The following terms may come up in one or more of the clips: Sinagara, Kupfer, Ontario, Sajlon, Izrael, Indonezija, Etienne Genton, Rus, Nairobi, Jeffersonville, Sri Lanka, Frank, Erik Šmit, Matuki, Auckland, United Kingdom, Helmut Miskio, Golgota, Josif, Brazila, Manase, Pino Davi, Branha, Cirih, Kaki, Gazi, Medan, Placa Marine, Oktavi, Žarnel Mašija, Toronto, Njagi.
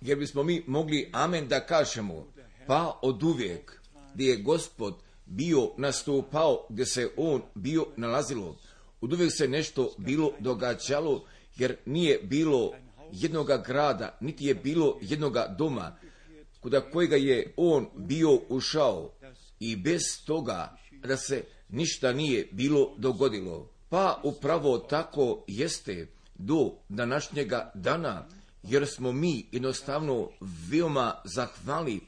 Jer bismo mi mogli amen da kažemo, pa od uvijek gdje je Gospod bio nastupao, gdje se on bio nalazilo, od uvijek se nešto bilo događalo, jer nije bilo jednoga grada, niti je bilo jednoga doma kuda kojega je on bio ušao i bez toga da se ništa nije bilo dogodilo. Pa upravo tako jeste do današnjega dana, jer smo mi jednostavno veoma zahvali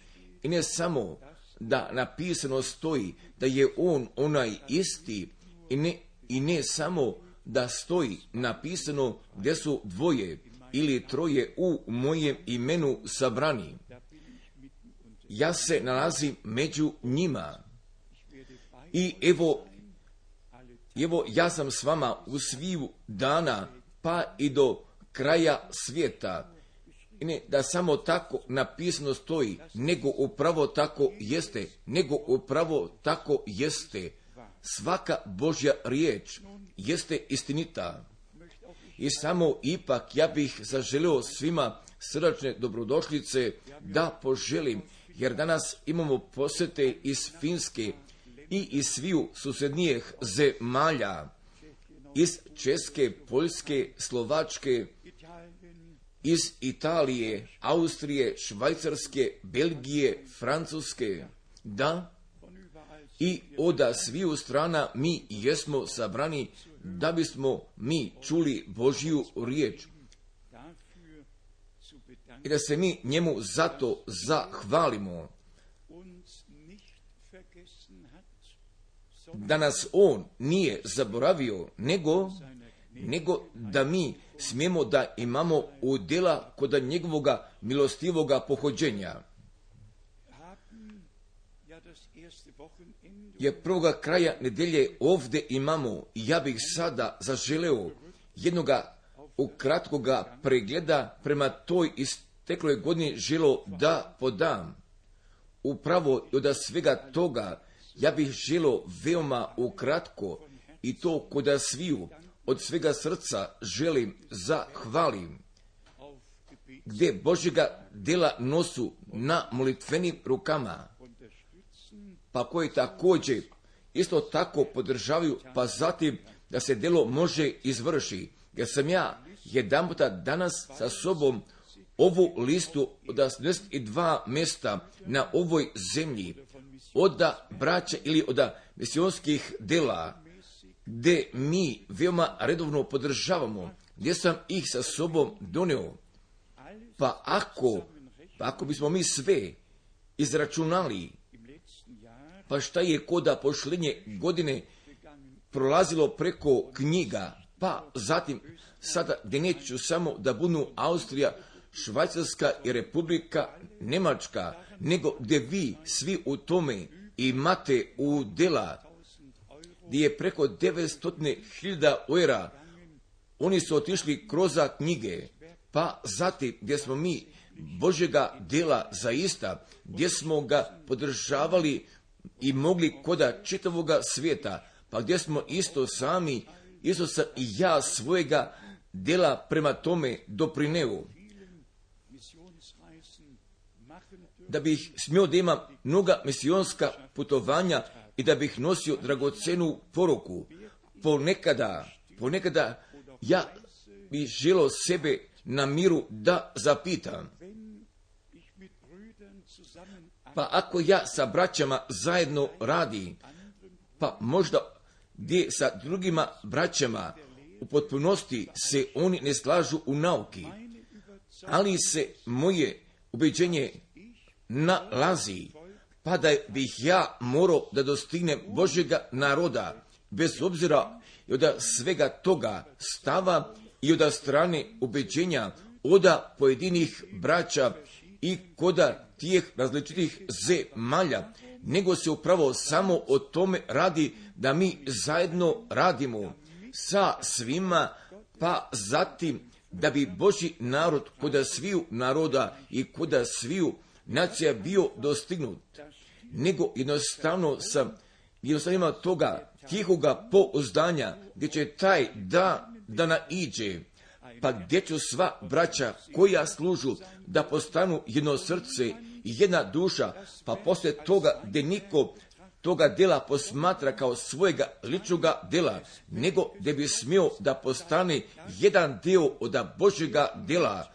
i ne samo da napisano stoji da je on onaj isti i ne samo da stoji napisano gdje su dvoje ili troje u mojem imenu sabrani. Ja se nalazim među njima i evo ja sam s vama u sviju dana pa i do kraja svijeta. I ne da samo tako napisano stoji, nego upravo tako jeste, Svaka Božja riječ jeste istinita. I samo ipak ja bih zaželio svima srdačne dobrodošlice da poželim, jer danas imamo posjete iz Finske i iz sviju susjednijih zemalja, iz Česke, Poljske, Slovačke, iz Italije, Austrije, Švajcarske, Belgije, Francuske, da, i oda sviju strana mi jesmo sabrani da bismo mi čuli Božju riječ i da se mi njemu zato zahvalimo, da nas on nije zaboravio, nego da mi smijemo da imamo udjela kod njegovoga milostivoga pohođenja. Jer prvoga kraja nedelje ovdje imamo, ja bih sada zaželeo jednoga ukratkoga pregleda prema toj istekloj godini želo da podam. Upravo od svega toga ja bih želo veoma ukratko i to kod sviju od svega srca želim zahvalim, gdje Božjega djela nosu na molitvenim rukama, pa koji također isto tako podržavaju, pa zatim da se djelo može izvrši. Jer sam ja jedanputa danas sa sobom ovu listu od 82 mjesta na ovoj zemlji, od braća ili od misijonskih djela, gdje mi veoma redovno podržavamo, gdje sam ih sa sobom donio. Pa ako bismo mi sve izračunali, pa šta je koda posljednje godine prolazilo preko knjiga, pa zatim sada gdje neću samo da budu Austrija, Švajcarska i Republika Njemačka, nego gdje vi svi u tome imate udjela, gdje je preko 900.000 eura, oni su otišli kroz knjige, pa zatim gdje smo mi Božjega djela zaista, gdje smo ga podržavali i mogli koda čitavoga svijeta, pa gdje smo isto sami, isto sam i ja svojega djela prema tome doprineo. Da bih smio da imam mnoga misijonska putovanja i da bih nosio dragocenu poruku. Ponekada ja bih želio sebe na miru da zapitam. Pa ako ja sa braćama zajedno radim, pa možda gdje sa drugima braćama u potpunosti se oni ne slažu u nauki, ali se moje ubeđenje nalazi, pa da bih ja morao da dostignem Božjega naroda, bez obzira i od svega toga stava i od strane ubeđenja, od pojedinih braća i koda tijeh različitih zemalja, nego se upravo samo o tome radi da mi zajedno radimo sa svima, pa zatim da bi Božji narod koda sviju naroda i koda sviju nacija bio dostignut, nego jednostavno ima toga tihoga pouzdanja gdje će taj da naiđe, pa gdje ću sva braća koja služu da postanu jedno srce i jedna duša, pa poslije toga gdje niko toga djela posmatra kao svojega ličnoga djela, nego gdje bi smio da postane jedan dio od Božjega djela,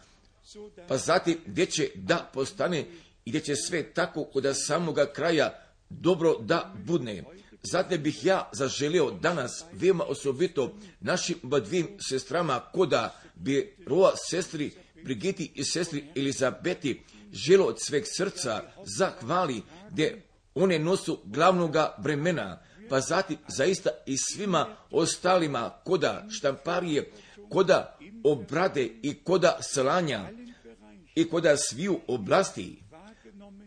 pa zatim gdje će da postane i gdje će sve tako od samoga kraja dobro da budne. Zato bih ja zaželio danas veoma osobito našim obadvim sestrama Koda, Biroa, sestri Brigiti i sestri Elizabeti, želo od sveg srca zahvali gdje one nosu glavnoga bremena, pa zatim zaista i svima ostalima Koda štamparije, Koda obrade i Koda slanja i Koda sviju oblasti,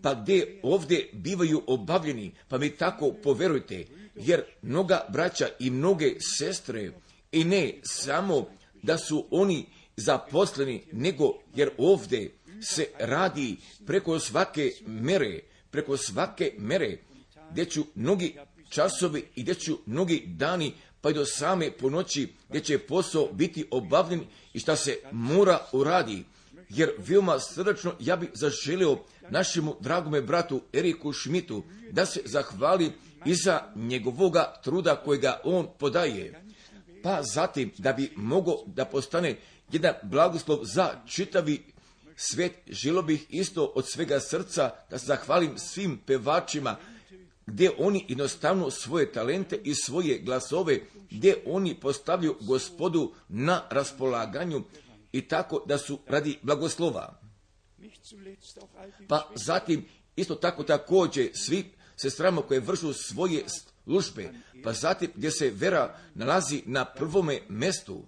pa gdje ovdje bivaju obavljeni, pa mi tako povjerujte, jer mnoga braća i mnoge sestre, i ne samo da su oni zaposleni, nego jer ovdje se radi preko svake mere, gdje ću mnogi časovi i gdje ću mnogi dani, pa i do same ponoći, gdje će posao biti obavljen i šta se mora uradi. Jer veoma srdačno ja bih zaželio našemu dragome bratu Eriku Šmitu da se zahvali i za njegovoga truda kojega on podaje, pa zatim da bi mogao da postane jedan blagoslov za čitavi svet. Želio bih isto od svega srca da se zahvalim svim pevačima gdje oni jednostavno svoje talente i svoje glasove, gdje oni postavljaju Gospodu na raspolaganju i tako da su radi blagoslova. Pa zatim isto tako također svi sestrama koje vršu svoje službe, pa zatim gdje se vera nalazi na prvome mjestu,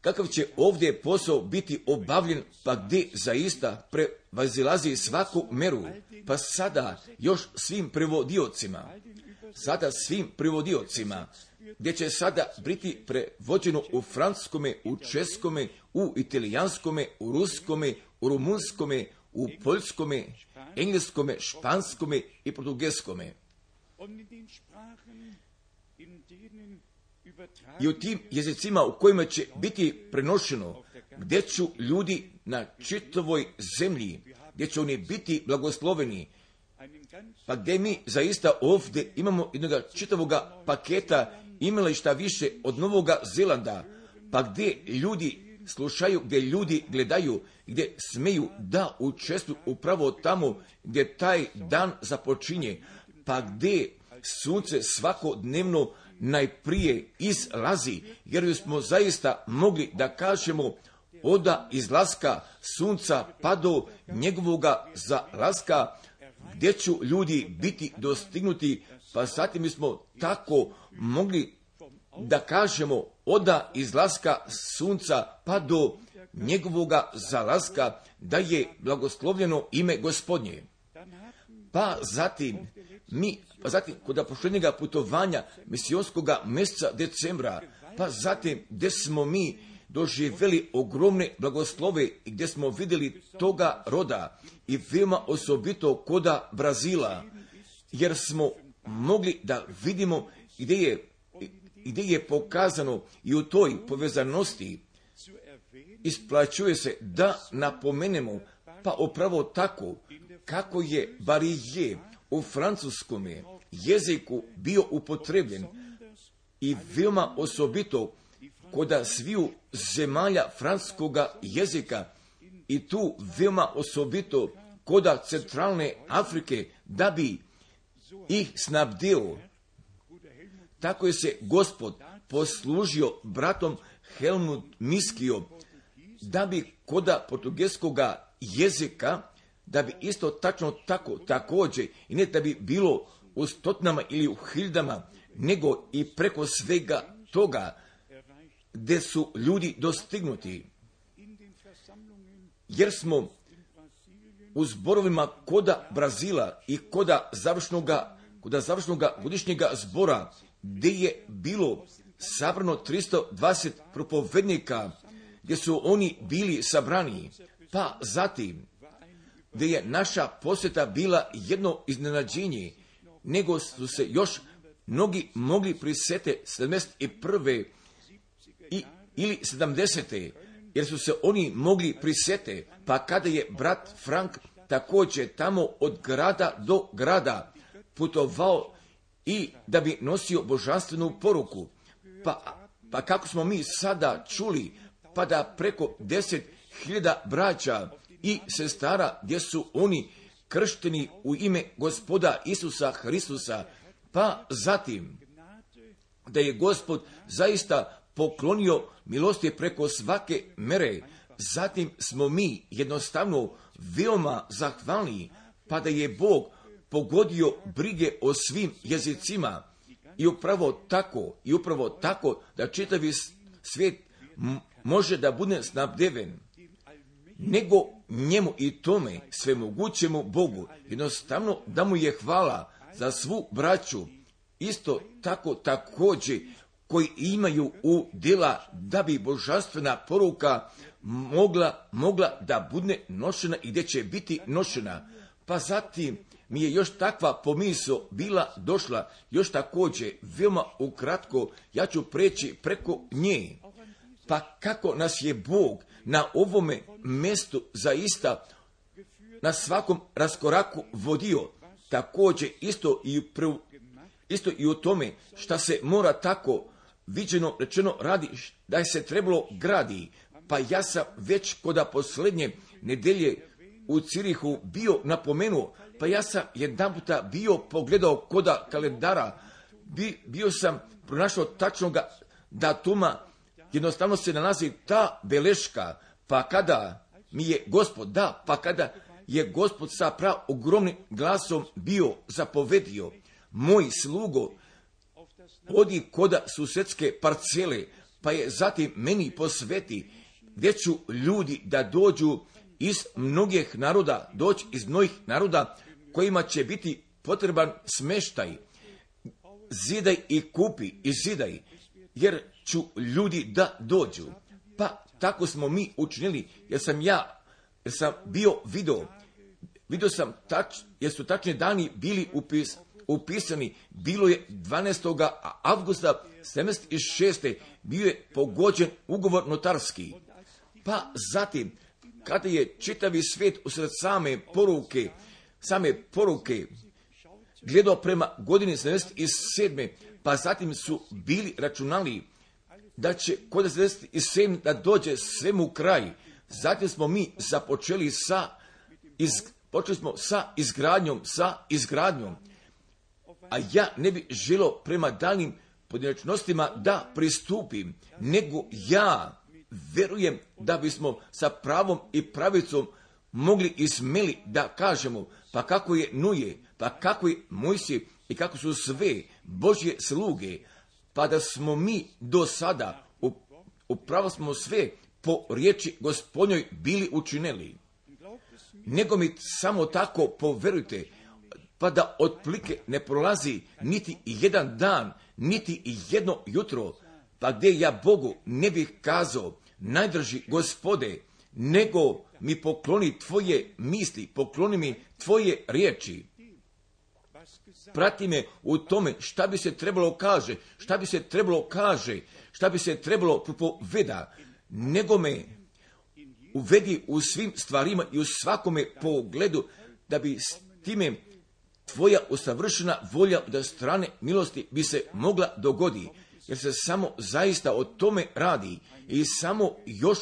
kakav će ovdje posao biti obavljen, pa gdje zaista prevazilazi svaku meru. Pa sada još svim prevodiocima, gdje će sada biti prevođeno u francuskome, u českome, u italijanskome, u ruskome, u rumunskome, u poljskome, engleskome, španskome i portugeskome. I u tim jezicima u kojima će biti prenošeno, gdje ću ljudi na čitavoj zemlji, gdje će oni biti blagosloveni, pa gdje mi zaista ovdje imamo jednog čitavoga paketa imališta više od Novoga Zelanda, pa gdje ljudi slušaju, gdje ljudi gledaju, gdje smeju da učestvuju upravo tamo gdje taj dan započinje, pa gdje sunce svakodnevno najprije izlazi, jer smo zaista mogli da kažemo oda izlaska sunca pa do njegovoga zalaska, gdje ću ljudi biti dostignuti, pa zatim smo tako mogli da kažemo oda izlaska sunca pa do njegovoga zalaska, da je blagoslovljeno ime Gospodnje. Pa zatim kod posljednjega putovanja misijonskoga mjeseca decembra, pa zatim gdje smo mi doživjeli ogromne blagoslove i gdje smo vidjeli toga roda i veoma osobito kod Brazila, jer smo mogli da vidimo gdje je pokazano i u toj povezanosti isplaćuje se da napomenemo, pa upravo tako kako je Barije u francuskom jeziku bio upotrebljen i veoma osobito kod sviju zemalja francuskoga jezika i tu veoma osobito kod centralne Afrike, da bi ih snabdio. Tako je se Gospod poslužio bratom Helmut Miskio, da bi kod portugeskoga jezika, da bi isto tačno tako također, i ne da bi bilo u stotnama ili u hiljadama, nego i preko svega toga gdje su ljudi dostignuti. Jer smo u zborovima koda Brazila i koda završnoga godišnjega zbora, gdje je bilo sabrano 320 propovednika, gdje su oni bili sabrani, pa zatim gdje je naša posjeta bila jedno iznenađenje, nego su se još mnogi mogli prisjetiti 71. i ili 70. jer su se oni mogli prisjeti, pa kada je brat Frank također tamo od grada do grada putovao i da bi nosio božanstvenu poruku. Pa kako smo mi sada čuli, pa da preko 10.000 braća i sestara gdje su oni kršteni u ime Gospoda Isusa Hristusa, pa zatim da je Gospod zaista poklonio milosti preko svake mere, zatim smo mi jednostavno veoma zahvalni, pa da je Bog pogodio brige o svim jezicima i upravo tako da čitavi svijet može da bude snabdeven, nego njemu i tome svemogućemu Bogu, jednostavno da mu je hvala za svu braću, isto tako također koji imaju u djela da bi božanstvena poruka mogla da bude nošena i gdje će biti nošena. Pa zatim mi je još takva pomisao bila došla, još također veoma ukratko, ja ću preći preko nje. Pa kako nas je Bog na ovome mjestu zaista na svakom raskoraku vodio, također isto i u tome šta se mora tako viđeno rečeno radi, da je se trebalo gradi. Pa ja sam već koda posljednje nedelje u Cirihu bio napomenuo, pa ja sam jedan puta bio pogledao koda kalendara, bio sam pronašao tačnog datuma, jednostavno se nalazi ta beleška, pa kada je Gospod sa ogromnim glasom bio zapovedio, moj slugo, odi koda susjedske parcele, pa je zatim meni posveti, gdje ću ljudi da dođu iz mnogih naroda, kojima će biti potreban smeštaj. Zidaj i kupi, izidaj, jer ću ljudi da dođu. Pa tako smo mi učinili, jer su tačni dani bili upisani, bilo je 12. avgusta 76. bio je pogođen ugovor notarski. Pa zatim, kada je čitavi svijet usred same poruke gledao prema godini 77. pa zatim su bili računali da će kod 77. da dođe svemu kraj. Zatim smo mi započeli sa izgradnjom. A ja ne bih želio prema daljim pojedinačnostima da pristupim, nego ja vjerujem da bismo sa pravom i pravicom mogli i smeli da kažemo, pa kako je Nuje, pa kako je Mojsije i kako su sve Božje sluge, pa da smo mi do sada, upravo smo sve po riječi Gospodnjoj bili učinili. Nego mi samo tako povjerujte, pa da otplike ne prolazi niti jedan dan, niti jedno jutro, pa gdje ja Bogu ne bih kazao, najdrži Gospode, nego mi pokloni tvoje misli, pokloni mi tvoje riječi. Prati me u tome šta bi se trebalo kaže, šta bi se trebalo propoveda, nego me uvedi u svim stvarima i u svakome pogledu, da bi s time tvoja usavršena volja od strane milosti bi se mogla dogoditi, jer se samo zaista o tome radi i samo još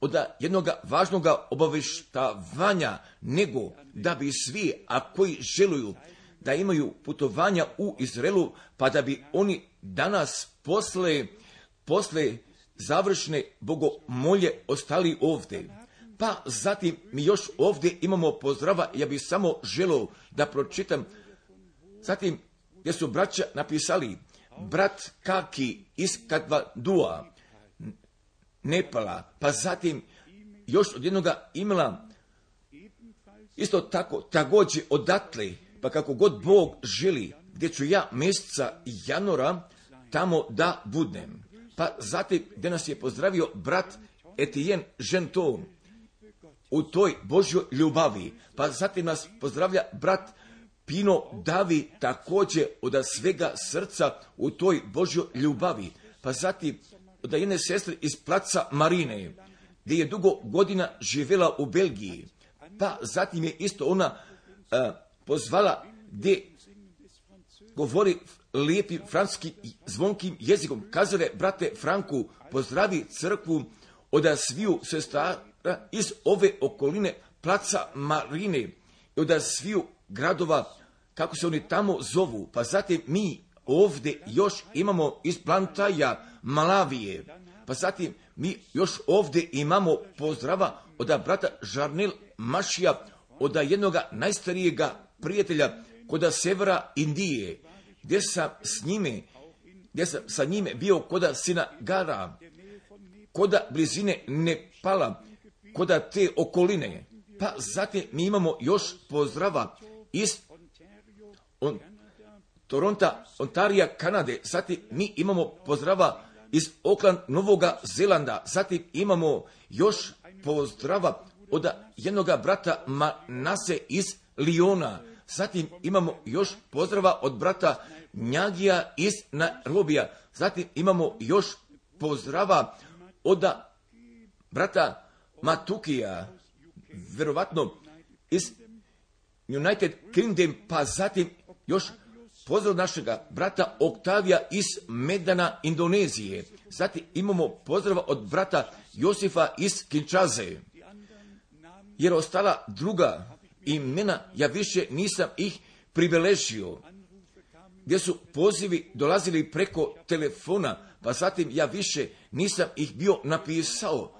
od jednog važnog obavještavanja, nego da bi svi, a koji želuju da imaju putovanja u Izraelu, pa da bi oni danas posle završne bogomolje ostali ovdje. Pa zatim mi još ovdje imamo pozdrava, ja bih samo želio da pročitam. Zatim gdje su braća napisali, brat Kaki iz Kadva Dua, Nepala, pa zatim još od jednoga imela, isto tako, također odatle, pa kako god Bog želi, gdje ću ja mjeseca januara tamo da budem. Pa zatim gdje nas je pozdravio brat Etienne Genton u toj Božjoj ljubavi, pa zatim nas pozdravlja brat Pino Davi također od svega srca u toj Božjoj ljubavi, pa zatim od jedne sestre iz Placa Marine, gdje je dugo godina živjela u Belgiji, pa zatim je isto ona pozvala gdje govori lijepim francuskim zvonkim jezikom. Kazale, brate Franku, pozdravi crkvu od sviju sestara iz ove okoline Placa Marine i od sviju gradova, kako se oni tamo zovu. Pa zatim mi ovdje još imamo iz Plantaja Malavije, pa zatim mi još ovdje imamo pozdrava od brata Žarnel Mašija, od jednoga najstarijega prijatelja koda severa Indije, gdje sam sa njime bio koda Sinagara, koda blizine Nepala, koda te okoline. Pa zatim mi imamo još pozdrava iz Toronto, Ontario, Kanade, zatim mi imamo pozdrava iz Auckland, Novoga Zelanda, zatim imamo još pozdrava od jednoga brata Manase iz Lyona, zatim imamo još pozdrava od brata Njagija iz Nairobija, zatim imamo još pozdrava od brata Matukija, vjerovatno iz United Kingdom, pa zatim još pozdrav našega brata Oktavija iz Medana, Indonezije. Zatim imamo pozdrava od brata Josifa iz Kinshase. Jer ostala druga imena, ja više nisam ih pribeležio, gdje su pozivi dolazili preko telefona, pa zatim ja više nisam ih bio napisao,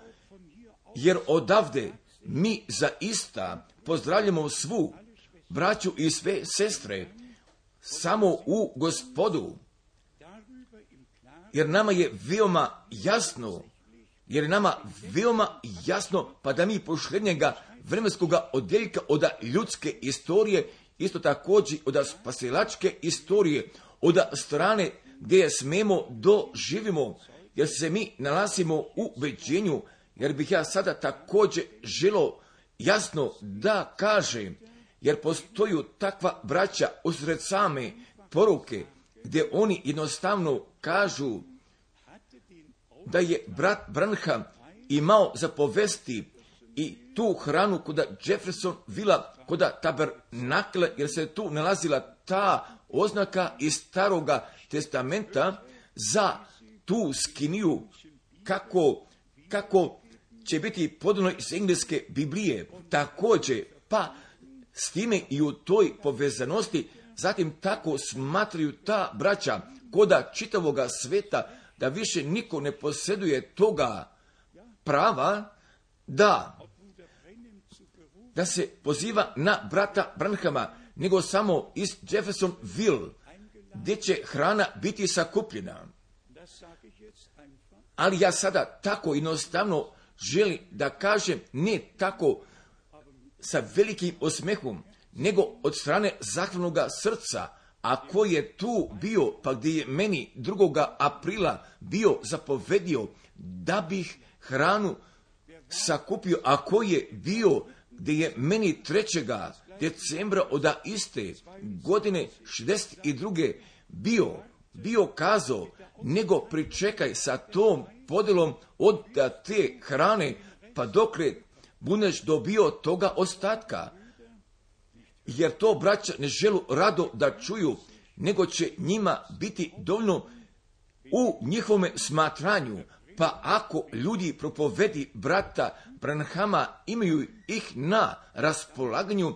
jer odavde mi zaista pozdravljamo svu braću i sve sestre samo u Gospodu, jer nama je veoma jasno, pa da mi posljednjega vremenskoga odjeljka od ljudske istorije, isto također od spasilačke istorije, od strane gdje je smemo doživimo, jer se mi nalazimo u ubeđenju, jer bih ja sada također želo jasno da kažem, jer postoju takva braća usred same poruke, gdje oni jednostavno kažu da je brat Branha imao zapovesti i tu hranu koda Jeffersonville, koda tabernakle, jer se tu nalazila ta oznaka iz Staroga testamenta za tu skiniju, kako će biti podano iz engleske Biblije također, pa s time i u toj povezanosti zatim tako smatraju ta braća koda čitavoga sveta, da više niko ne posjeduje toga prava da se poziva na brata Branhama, nego samo iz Jeffersonville, gdje će hrana biti sakupljena. Ali ja sada tako jednostavno želim da kažem, ne tako sa velikim osmehom, nego od strane zahvalnog srca, a koji je tu bio, pa gdje je meni 2. aprila bio zapovedio da bih hranu sakupio, a koji je bio gdje je meni 3. decembra od iste godine 62. bio kazao, nego pričekaj sa tom podelom od te hrane, pa dokle budeš dobio toga ostatka, jer to braća ne želu rado da čuju, nego će njima biti dovoljno u njihovome smatranju. Pa ako ljudi propovedi brata Branhama imaju ih na raspolaganju,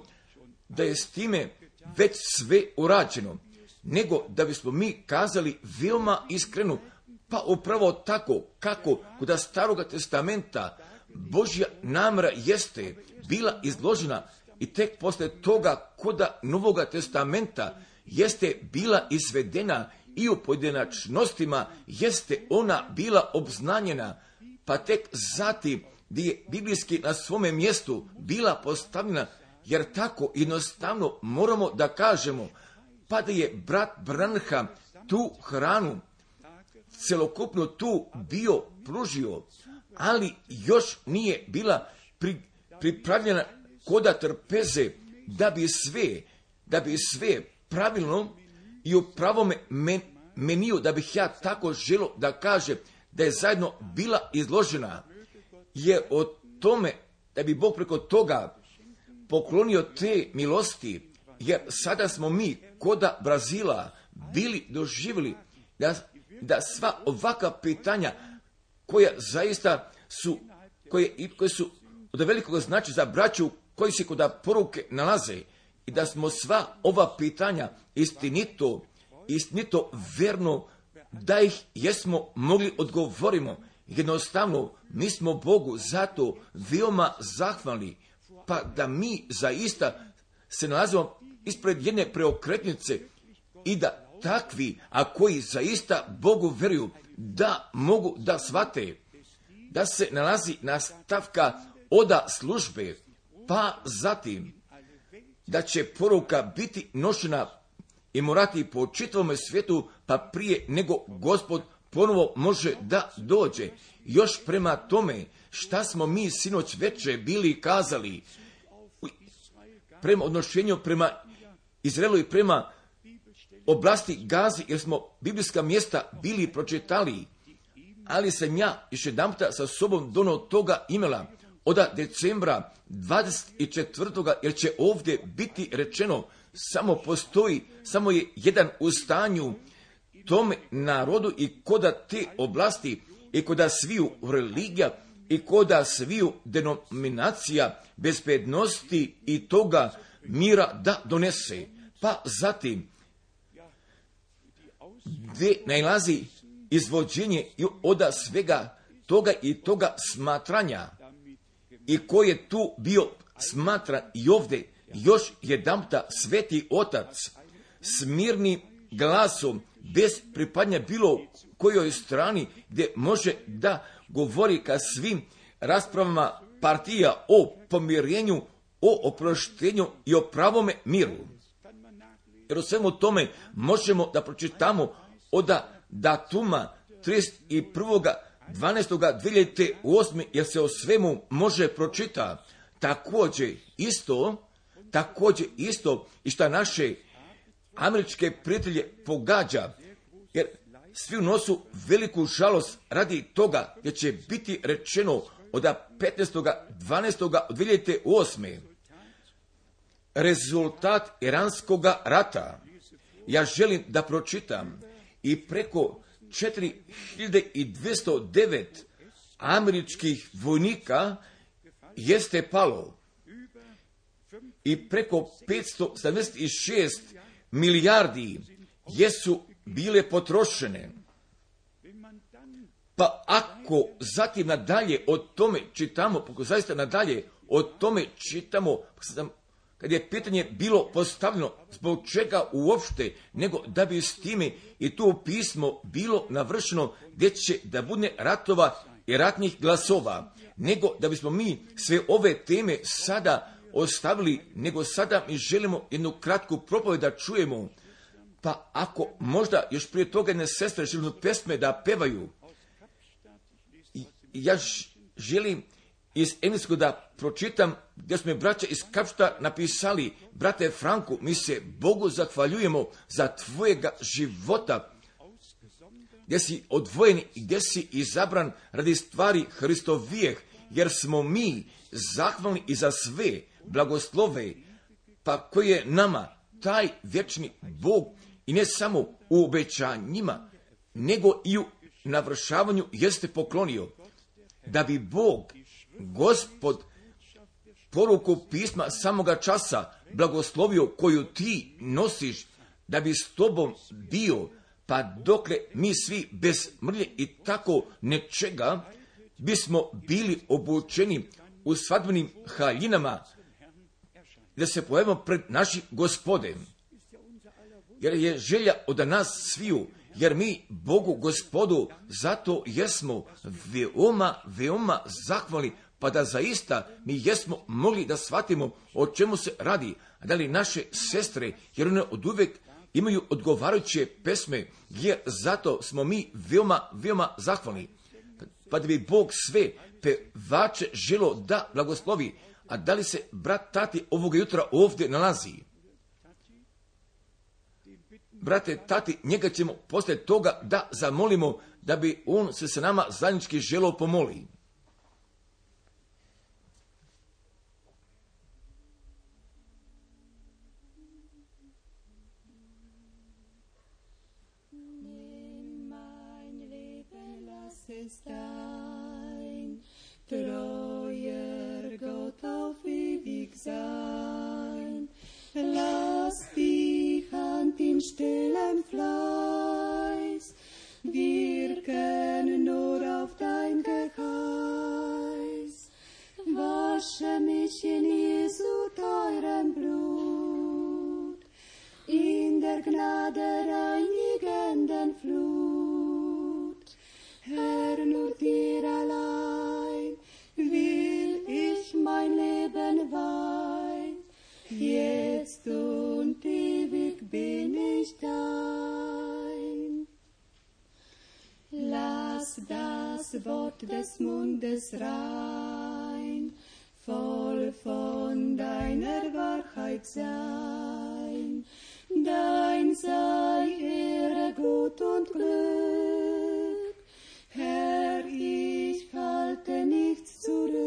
da je s time već sve urađeno, nego da bismo mi kazali veoma iskreno, pa upravo tako kako kod Staroga testamenta Božja namjera jeste bila izložena i tek poslije toga kod Novoga testamenta jeste bila izvedena i u pojedinačnostima jeste ona bila obznanjena, pa tek zatim gdje je biblijski na svome mjestu bila postavljena, jer tako jednostavno moramo da kažemo, pa da je brat Branha tu hranu, celokupno tu bio pružio, ali još nije bila pripravljena koda trpeze da bi sve pravilno i u pravome meniju, da bih ja tako želo da kažem, da je zajedno bila izložena, je o tome da bi Bog preko toga poklonio te milosti, jer sada smo mi, koda Brazila, bili doživjeli da sva ovaka pitanja koja zaista su, koje su od velikog značaja za braću koji se koda poruke nalaze, i da smo sva ova pitanja istinito verno, da ih jesmo mogli odgovorimo. Jednostavno, mi smo Bogu zato veoma zahvalni, pa da mi zaista se nalazimo ispred jedne preokretnice i da takvi, a koji zaista Bogu veruju, da mogu da shvate da se nalazi nastavka oda službe, pa zatim da će poruka biti nošena i morati po čitavom svijetu, pa prije nego Gospod ponovo može da dođe. Još prema tome, šta smo mi sinoć večer bili kazali, prema odnošenju prema Izraelu i prema oblasti Gazi, jer smo biblijska mjesta bili pročitali, ali sam ja još jedanputa sa sobom dono toga imela oda decembra 24. jer će ovdje biti rečeno, samo postoji, samo je jedan u stanju tome narodu i koda te oblasti i koda sviju religija i koda sviju denominacija bezbednosti i toga mira da donese. Pa zatim, gdje nalazi izvođenje oda svega toga i toga smatranja i ko je tu bio smatran, i ovdje još jedanputa Sveti Otac smirnim glasom, bez pripadnja bilo kojoj strani, gdje može da govori ka svim raspravama partija o pomirenju, o oproštenju i o pravome miru. Jer o svemu tome možemo da pročitamo oda datuma 31.12.2008. jer se o svemu može pročita. Također isto i što naše američke prijatelje pogađa, jer svi nosu veliku žalost radi toga, jer će biti rečeno od 15.12.2008. rezultat iranskog rata. Ja želim da pročitam i preko 4209 američkih vojnika jeste palo i preko 576 milijardi jesu bile potrošene. Pa ako zatim nadalje o tome čitamo, kad je pitanje bilo postavljeno zbog čega uopšte, nego da bi s time i to pismo bilo navršeno, gdje će da bude ratova i ratnih glasova, nego da bismo mi sve ove teme sada ostavili, nego sada mi želimo jednu kratku propoved da čujemo. Pa ako možda još prije toga jedne sestre želimo pesme da pevaju, ja želim iz engleskog da pročitam gdje smo braća iz Kapšta napisali: brate Franku, mi se Bogu zahvaljujemo za tvojega života, gdje si odvojen i gdje si izabran radi stvari Hristovijeh, jer smo mi zahvalni i za sve blagoslove, pa koji je nama taj vječni Bog, i ne samo u obećanjima, nego i u navršavanju jeste poklonio, da bi Bog, Gospod, poruku pisma samoga časa blagoslovio koju ti nosiš, da bi s tobom bio, pa dokle mi svi bez mrlje i tako nečega bismo bili obučeni u svadbenim haljinama, da se pojavimo pred našim Gospodem. Jer je želja od nas sviju, jer mi Bogu Gospodu zato jesmo veoma, veoma zahvali, pa da zaista mi jesmo mogli da shvatimo o čemu se radi, a da li naše sestre, jer one od uvek imaju odgovarajuće pesme, jer zato smo mi veoma, veoma zahvalni. Pa da bi Bog sve pevače želo da blagoslovi. A da li se brat Tati ovoga jutra ovdje nalazi? brate, tati, njega ćemo poslije toga da zamolimo da bi on se sa nama zajednički želo pomoli. Treuer Gott auf ewig sein, lass die Hand in stillem Fleiß, wir können nur auf dein Geheiß. Wasche mich in Jesu teurem Blut, in der Gnade reinigenden Flut, Herr, nur dir allein will ich mein Leben weihen. Jetzt und ewig bin ich dein. Lass das Wort des Mundes rein, voll von deiner Wahrheit sein. Dein sei Ehre, Gut und Glück, Herr, ich halte nichts zurück.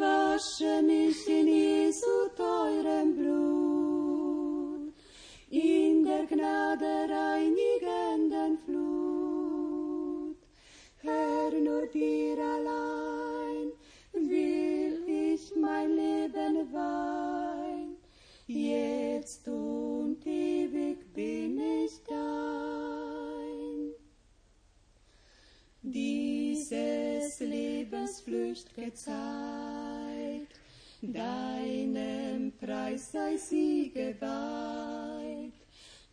Wasche mich in Jesu teurem Blut, in der Gnade reinigenden Flut. Herr, nur dir allein will ich mein Leben weihen. Jetzt und ewig bin ich dein. Dieses Lebensflucht gezeigt, deinem Preis sei sie geweiht.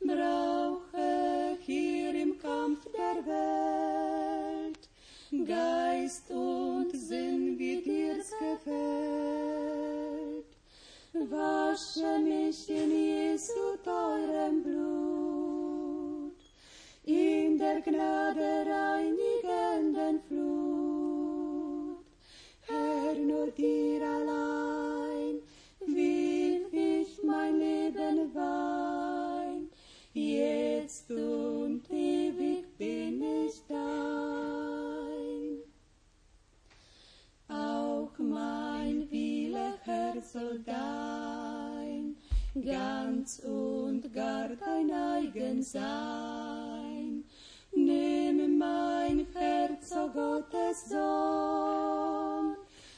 Brauche hier im Kampf der Welt, Geist und Sinn, wie dir's gefällt. Wasche mich in Jesu teurem Blut, in der Gnade reinigenden Flut. Herr, nur dir allein will ich mein Leben weihen. Jetzt und ewig bin ich dein. Auch mein Wille, Herr, soll dein, ganz und gar dein eigen sein. Nimm mein Herz, o Gottes Sohn,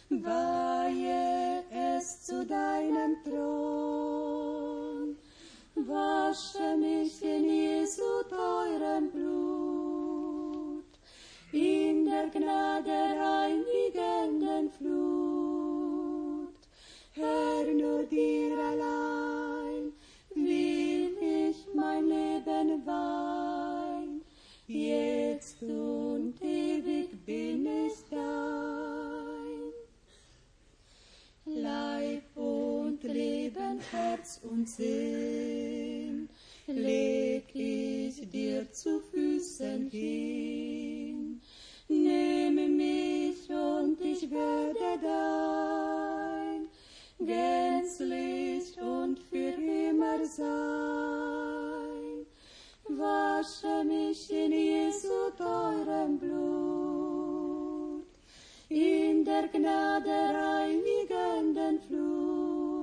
weihe es zu deinem Thron. Wasche mich in Jesu teurem Blut, in der Gnade reinigenden Flut. Herr, nur dir allein will ich mein Leben weihen. Jetzt und ewig bin ich dein. Leib und Leben, Herz und Sinn leg ich dir zu Füßen hin. Nimm mich und ich werde dein, gänzlich und für immer sein. Wasche mich in Jesu teurem Blut, in der Gnade reinigenden Flut.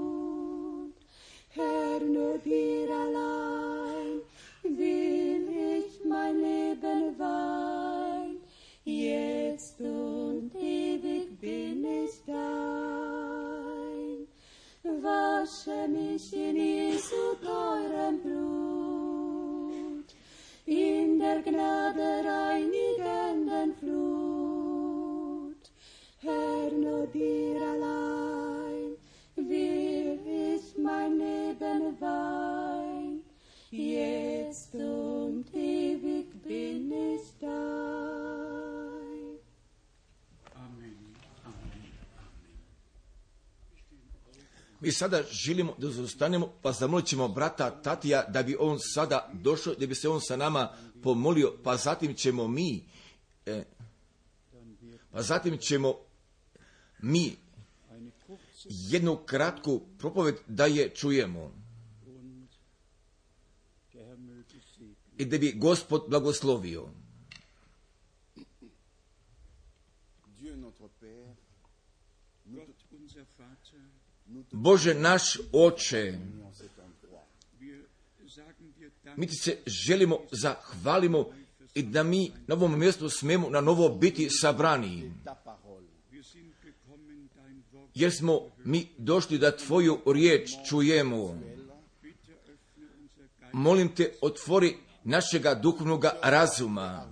Herr, nur dir allein will ich mein Leben weihen. Jetzt und ewig bin ich dein. Wasche mich in Jesu teurem Blut, in der Gnade reinigenden Flut. Herr, nur dir allein will ich mein Leben weihen. Jetzt und ewig bin ich dein. Amen. Amen. Mi sada želimo da zostanemo, pa zamolit ćemo brata Tatija da bi on sada došao, da bi se on sa nama pomolio, pa zatim ćemo mi, jednu kratku propoved da je čujemo. i da bi Gospod blagoslovio. Bože naš Oče, mi ti se želimo, zahvalimo i da mi na ovom mjestu smemo na novo biti sabrani. Jer smo mi došli da tvoju riječ čujemo. Molim te, otvori našega duhovnog razuma,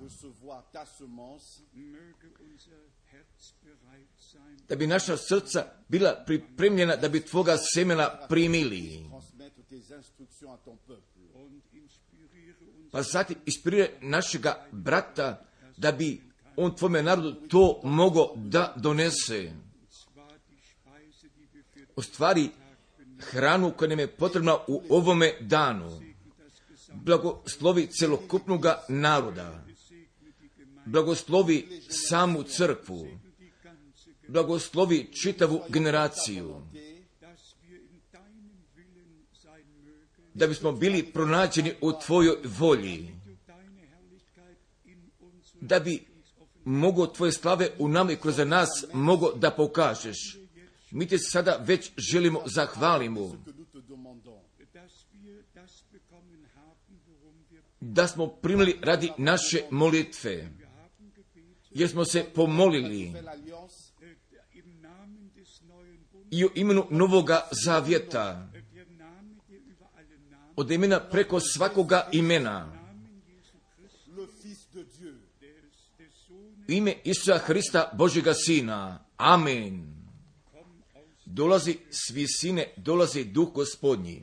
da bi naša srca bila pripremljena, da bi tvoga semena primili. Pa zatim inspirira našega brata, da bi on tvome narodu to mogao da donese. U stvari, hranu koja nam je potrebna u ovome danu. Blagoslovi celokupnog naroda. Blagoslovi samu crkvu. Blagoslovi čitavu generaciju. Da bismo bili pronađeni u tvojoj volji. Da bi mogo tvoje slave u nama i kroz nas mogo da pokažeš. Mi te sada već želimo zahvalimo. Da smo primili radi naše molitve. Jer smo se pomolili. I u imenu Novoga Zavjeta. Od imena preko svakoga imena. U ime Isusa Hrista, Božjega Sina. Amen. Dolazi s visine, dolazi Duh Gospodnji.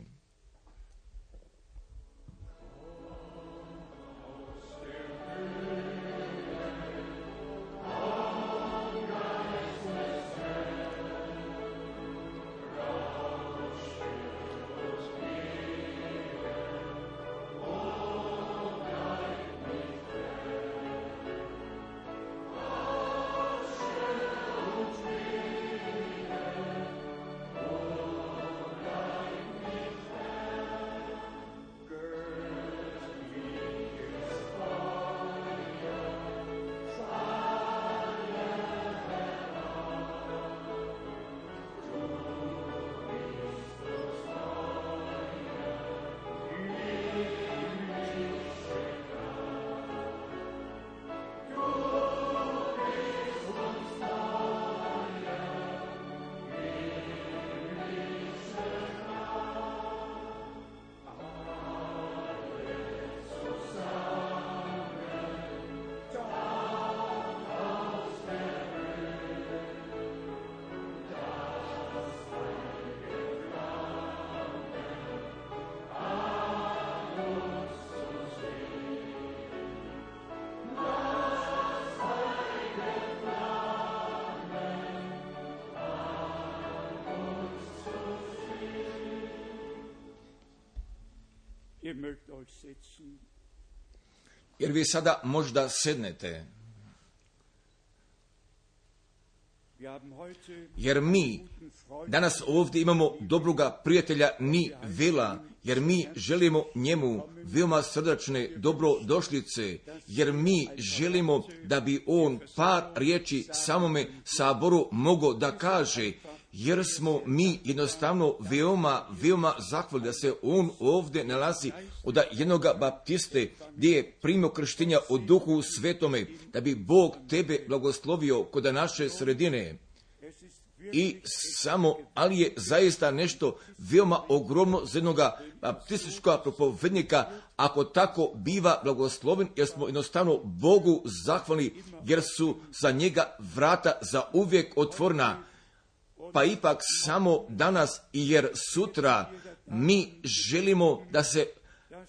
Jer vi sada možda sednete. Jer mi danas ovdje imamo dobroga prijatelja Ni Vela, jer mi želimo njemu veoma srdačne dobrodošlice, jer mi želimo da bi on par riječi samome saboru mogao da kaže, jer smo mi jednostavno veoma, veoma zahvalni da se on ovdje nalazi od jednoga baptiste gdje je primio krštenja u Duhu Svetome, da bi Bog tebe blagoslovio kod naše sredine. I samo, ali je zaista nešto veoma ogromno za jednoga baptističkog propovednika, ako tako biva blagosloven, jer smo jednostavno Bogu zahvalni, jer su za njega vrata za uvijek otvorena. Pa ipak samo danas, jer sutra mi želimo da se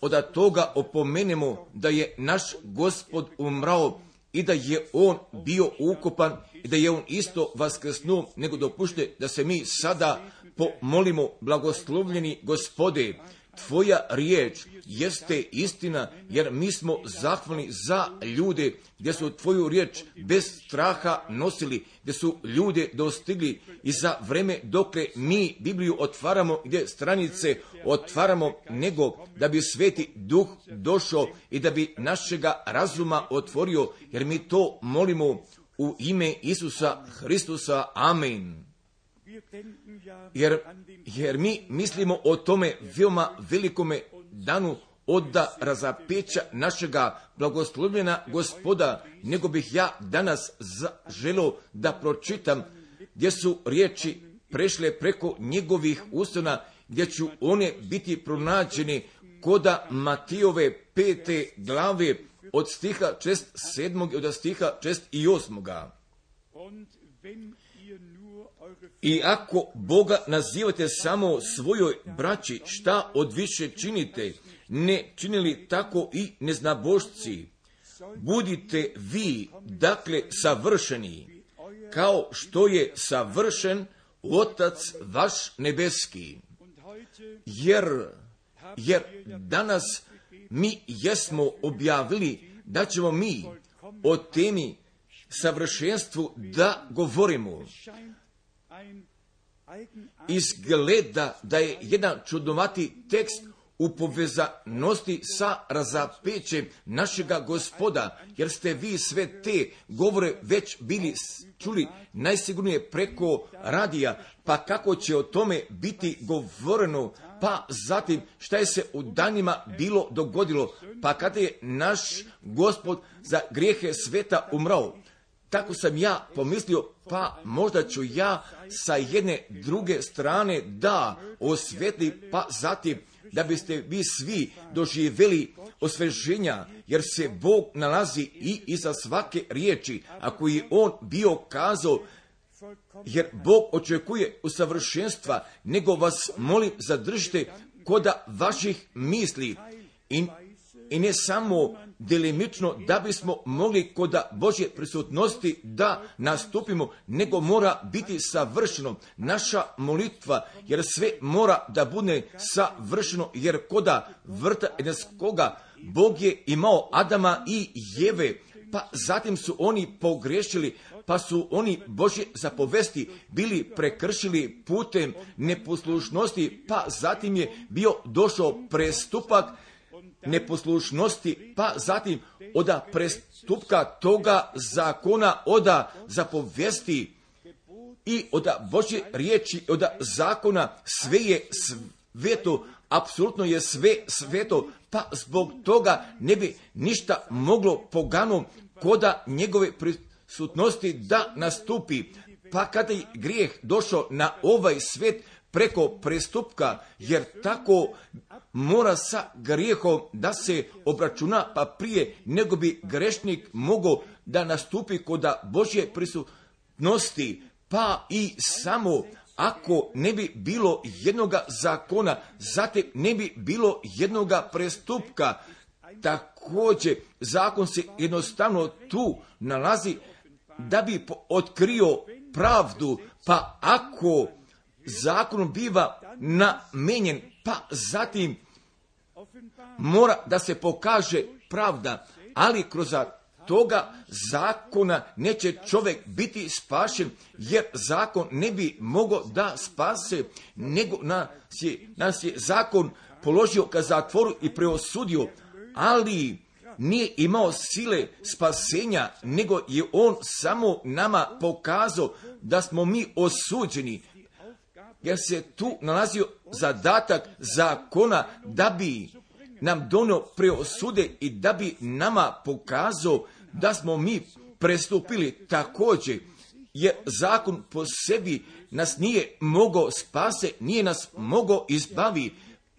od toga opomenemo da je naš Gospod umrao i da je on bio ukopan i da je on isto vaskrsnuo, nego dopušte da se mi sada pomolimo, blagoslovljeni Gospode, tvoja riječ jeste istina, jer mi smo zahvalni za ljude gdje su tvoju riječ bez straha nosili, gdje su ljude dostigli i za vreme dokle mi Bibliju otvaramo, gdje stranice otvaramo, nego da bi Sveti Duh došao i da bi našega razuma otvorio, jer mi to molimo u ime Isusa Hristusa. Amen. Jer mi mislimo o tome veoma velikome danu oda razapeća našega blagoslovljena Gospoda, nego bih ja danas želio da pročitam gdje su riječi prešle preko njegovih ustana, gdje ću one biti pronađene koda Matijove 5. glave od stiha 47. i od stiha 48. I ako Boga nazivate samo svojoj braći, šta odviše činite, ne činili tako i neznabošci? Budite vi, dakle, savršeni, kao što je savršen Otac vaš nebeski. Jer danas mi jesmo objavili da ćemo mi o temi savršenstvu da govorimo. Izgleda da je jedan čudnovati tekst u povezanosti sa razapećem našega Gospoda, jer ste vi sve te govore već bili čuli najsigurnije preko radija, pa kako će o tome biti govoreno, pa zatim šta je se u danima bilo dogodilo, pa kada je naš Gospod za grijehe sveta umrao. Tako sam ja pomislio, pa možda ću ja sa jedne druge strane da osvetlim, pa zatim da biste vi svi doživjeli osveženja, jer se Bog nalazi i iza svake riječi, ako je On bio kazao, jer Bog očekuje usavršenstva, nego vas molim zadržite koda vaših misli i ne samo delimično da bismo mogli koda Božje prisutnosti da nastupimo, nego mora biti savršeno naša molitva, jer sve mora da bude savršeno, jer koda vrta Edenskoga Bog je imao Adama i Jeve, pa zatim su oni pogrešili, pa su oni Božje zapovesti bili prekršili putem neposlušnosti, pa zatim je bio došao prestupak neposlušnosti, pa zatim oda prestupka toga zakona, oda zapovijesti i oda Božje riječi, oda zakona, sve je sveto, apsolutno je sve sveto, pa zbog toga ne bi ništa moglo pogano koda njegove prisutnosti da nastupi. Pa kada je grijeh došao na ovaj svet preko prestupka, jer tako mora sa grijehom da se obračuna, pa prije nego bi grešnik mogao da nastupi koda Božje prisutnosti, pa i samo ako ne bi bilo jednoga zakona, zatim ne bi bilo jednoga prestupka. Također, zakon se jednostavno tu nalazi da bi otkrio pravdu, pa ako zakon biva namenjen, pa zatim mora da se pokaže pravda, ali kroz toga zakona neće čovjek biti spašen, jer zakon ne bi mogao da spase, nego nas je zakon položio ka zatvoru i preosudio, ali nije imao sile spasenja, nego je on samo nama pokazao da smo mi osuđeni, jer se tu nalazio zadatak zakona da bi nam donio preosude i da bi nama pokazao da smo mi prestupili. Također, jer zakon po sebi nas nije mogao spase, nije nas mogao izbavi,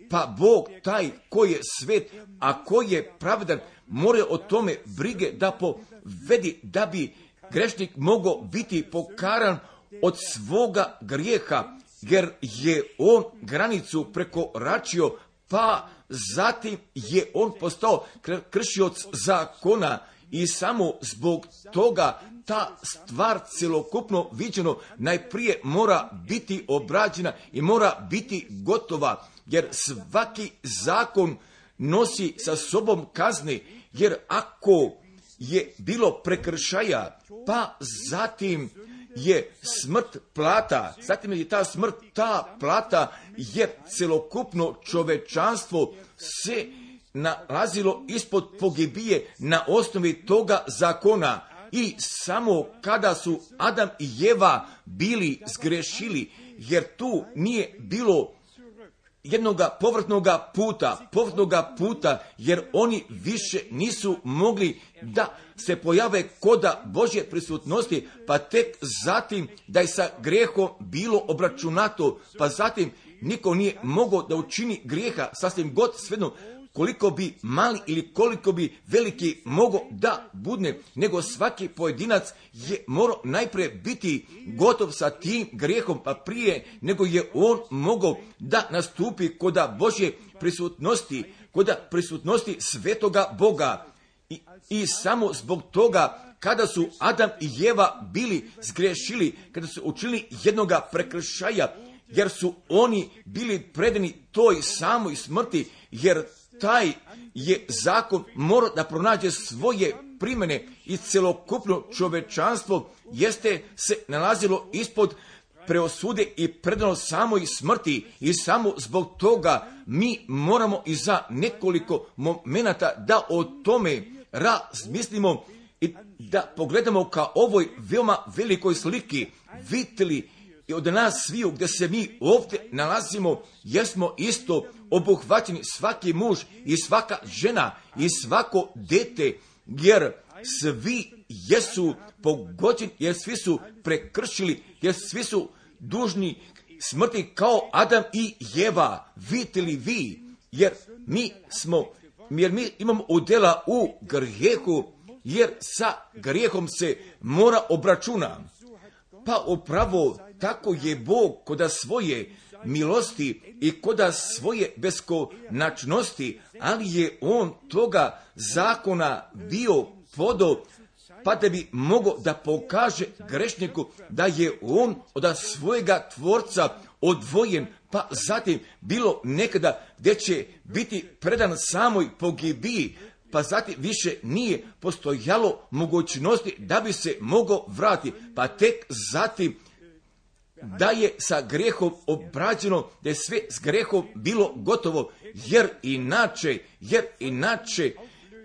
pa Bog taj koji je svet, a koji je pravedan, mora o tome brige da povedi, da bi grešnik mogao biti pokaran od svoga grijeha, jer je on granicu prekoračio, pa zatim je on postao kršioc zakona i samo zbog toga ta stvar cjelokupno viđeno najprije mora biti obrađena i mora biti gotova, jer svaki zakon nosi sa sobom kazne, jer ako je bilo prekršaja, pa zatim je smrt plata, zatim je ta smrt, ta plata, je celokupno čovečanstvo se nalazilo ispod pogibije na osnovi toga zakona. I samo kada su Adam i Jeva bili zgrešili, jer tu nije bilo jednoga povrtnoga puta, jer oni više nisu mogli da se pojave koda Božje prisutnosti, pa tek zatim da je sa grijehom bilo obračunato, pa zatim niko nije mogao da učini grijeha, sasvim god svejedno koliko bi mali ili koliko bi veliki mogao da budne, nego svaki pojedinac je morao najprije biti gotov sa tim grijehom, pa prije nego je on mogao da nastupi koda Božje prisutnosti, koda prisutnosti svetoga Boga. I samo zbog toga, kada su Adam i Jeva bili zgrešili, kada su učinili jednoga prekršaja, jer su oni bili predani toj samoj smrti, jer taj je zakon mora da pronađe svoje primjene i celokupno čovečanstvo jeste se nalazilo ispod preosude i predano samoj smrti, i samo zbog toga mi moramo i za nekoliko momenata da o tome razmislimo i da pogledamo ka ovoj veoma velikoj sliki. Vidite li, i od nas sviju gdje se mi ovdje nalazimo, jesmo isto obuhvaćeni, svaki muž i svaka žena i svako dete, jer svi jesu pogođeni, jer svi su prekršili, jer svi su dužni smrti kao Adam i Jeva. Vidite li vi, jer mi imamo udjela u grijehu, jer sa grijehom se mora obračuna. Pa upravo tako je Bog koda svoje milosti i koda svoje beskonačnosti, ali je on toga zakona bio podo, pa da bi mogao da pokaže grešniku da je on od svojega tvorca odvojen, pa zatim bilo nekada gdje će biti predan samoj pogibiji, pa zatim više nije postojalo mogućnosti da bi se mogao vratiti, pa tek zatim da je sa grehom obrađeno, da je sve s grehom bilo gotovo, jer inače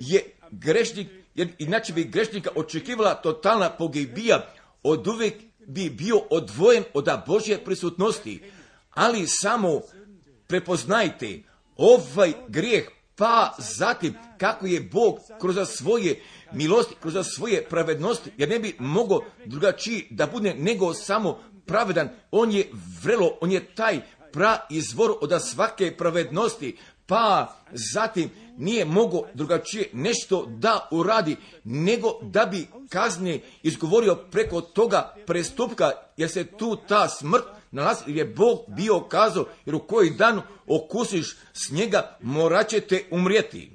je grešnik, jer inače bi grešnika očekivala totalna pogibija, oduvijek bi bio odvojen od Božje prisutnosti. Ali samo prepoznajte ovaj grijeh, pa zatim kako je Bog kroz svoje milosti, kroz svoje pravednosti, jer ne bi mogao drugačiji da bude nego samo pravedan, on je vrelo, on je taj praizvor od svake pravednosti, pa zatim nije mogao drugačije nešto da uradi, nego da bi kazne izgovorio preko toga prestupka, jer se tu ta smrt nalazi, jer je Bog bio kazao, jer u koji dan okusiš s njega, morat ćete umrijeti.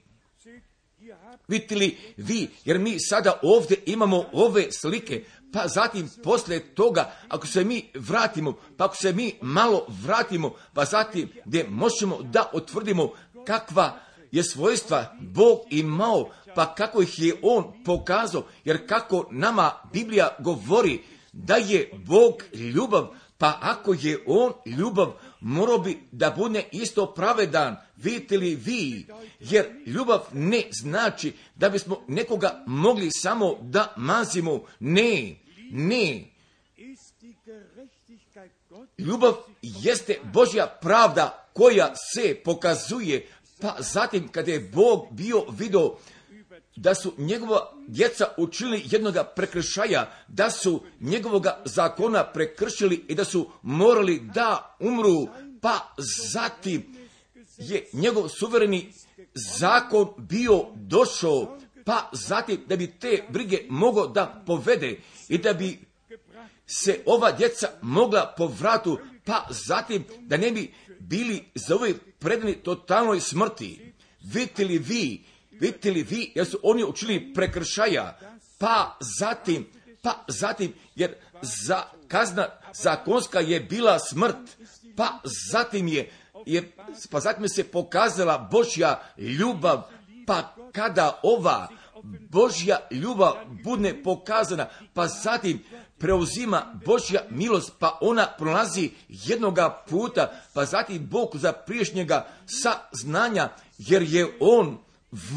Vidite li vi, jer mi sada ovdje imamo ove slike, pa zatim poslije toga, ako se mi vratimo, pa ako se mi malo vratimo, pa zatim gdje možemo da otvrdimo kakva je svojstva Bog imao, pa kako ih je on pokazao, jer kako nama Biblija govori da je Bog ljubav, pa ako je on ljubav, morao bi da bude isto pravedan. Vidite li vi, jer ljubav ne znači da bismo nekoga mogli samo da mazimo. Ne. Ljubav jeste Božja pravda koja se pokazuje, pa zatim kada je Bog bio vidio da su njegova djeca učili jednoga prekršaja, da su njegovoga zakona prekršili i da su morali da umru, pa zatim je njegov suvereni zakon bio došao, pa zatim da bi te brige mogao da povede i da bi se ova djeca mogla po vratu, pa zatim da ne bi bili za ovaj predani totalnoj smrti. Vidite li vi, jer su oni učili prekršaja, pa zatim, jer kazna zakonska je bila smrt, pa zatim je je, pa zatim se pokazala Božja ljubav, pa kada ova Božja ljubav bude pokazana, pa zatim preuzima Božja milost, pa ona prolazi jednoga puta, pa zatim Bog za priješnjega saznanja, jer je on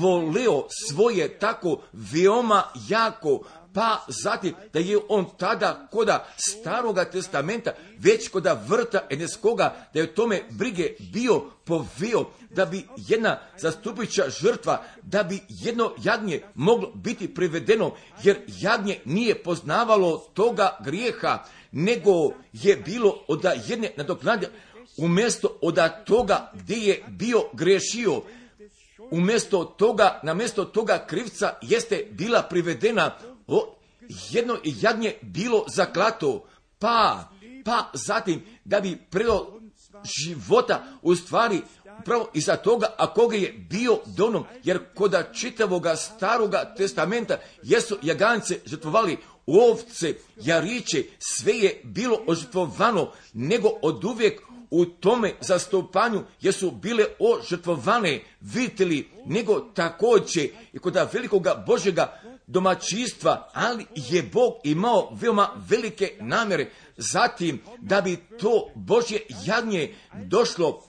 voleo svoje tako veoma jako, pa zatim da je on tada koda Staroga testamenta, već koda vrta Eneskoga, da je tome brige bio poveo, da bi jedna zastupića žrtva, da bi jedno jagnje moglo biti privedeno, jer jagnje nije poznavalo toga grijeha, nego je bilo od jedne nadoknade, umjesto od toga gdje je bio grešio. Namjesto toga krivca jeste bila privedena, jedno jagnje bilo zaklato, pa zatim da bi predao života, u stvari upravo iza toga, a koga je bio donom, jer koda čitavoga Staroga testamenta jesu jagance žrtvovali, ovce, jariće, sve je bilo ožrtvovano, nego od uvijek u tome zastupanju jesu bile ožrtvovane, vitili, nego također i koda velikoga Božjega domaćinstva, ali je Bog imao veoma velike namjere zatim da bi to Božje jagnje došlo,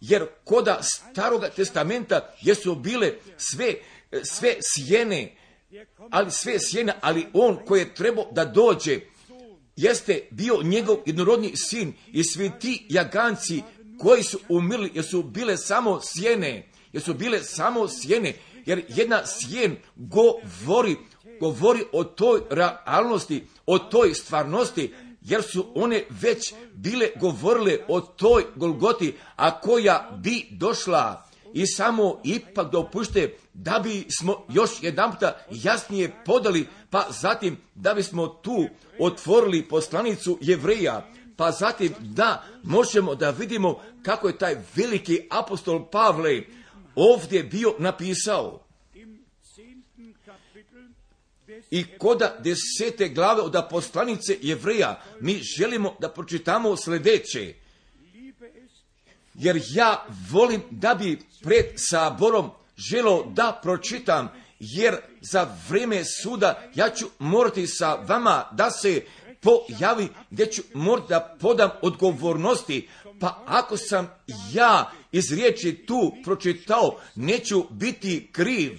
jer koda Staroga testamenta jesu bile sve sjene, ali on koji je trebao da dođe jeste bio njegov jednorodni sin, i svi ti jaganci koji su umrli jesu bile samo sjene, jer jedna sjen govori o toj realnosti, o toj stvarnosti, jer su one već bile govorile o toj Golgoti, a koja bi došla, i samo ipak dopušte da bi smo još jedanputa jasnije podali, pa zatim da bismo tu otvorili poslanicu Jevreja, pa zatim da možemo da vidimo kako je taj veliki apostol Pavle ovdje bio napisao. I koda 10. glave od poslanice Jevreja mi želimo da pročitamo sljedeće. Jer ja volim da bi pred saborom želo da pročitam, jer za vrijeme suda ja ću morati sa vama da se pojavi, gdje ću morati da podam odgovornosti, pa ako sam ja iz riječi tu pročitao, neću biti kriv,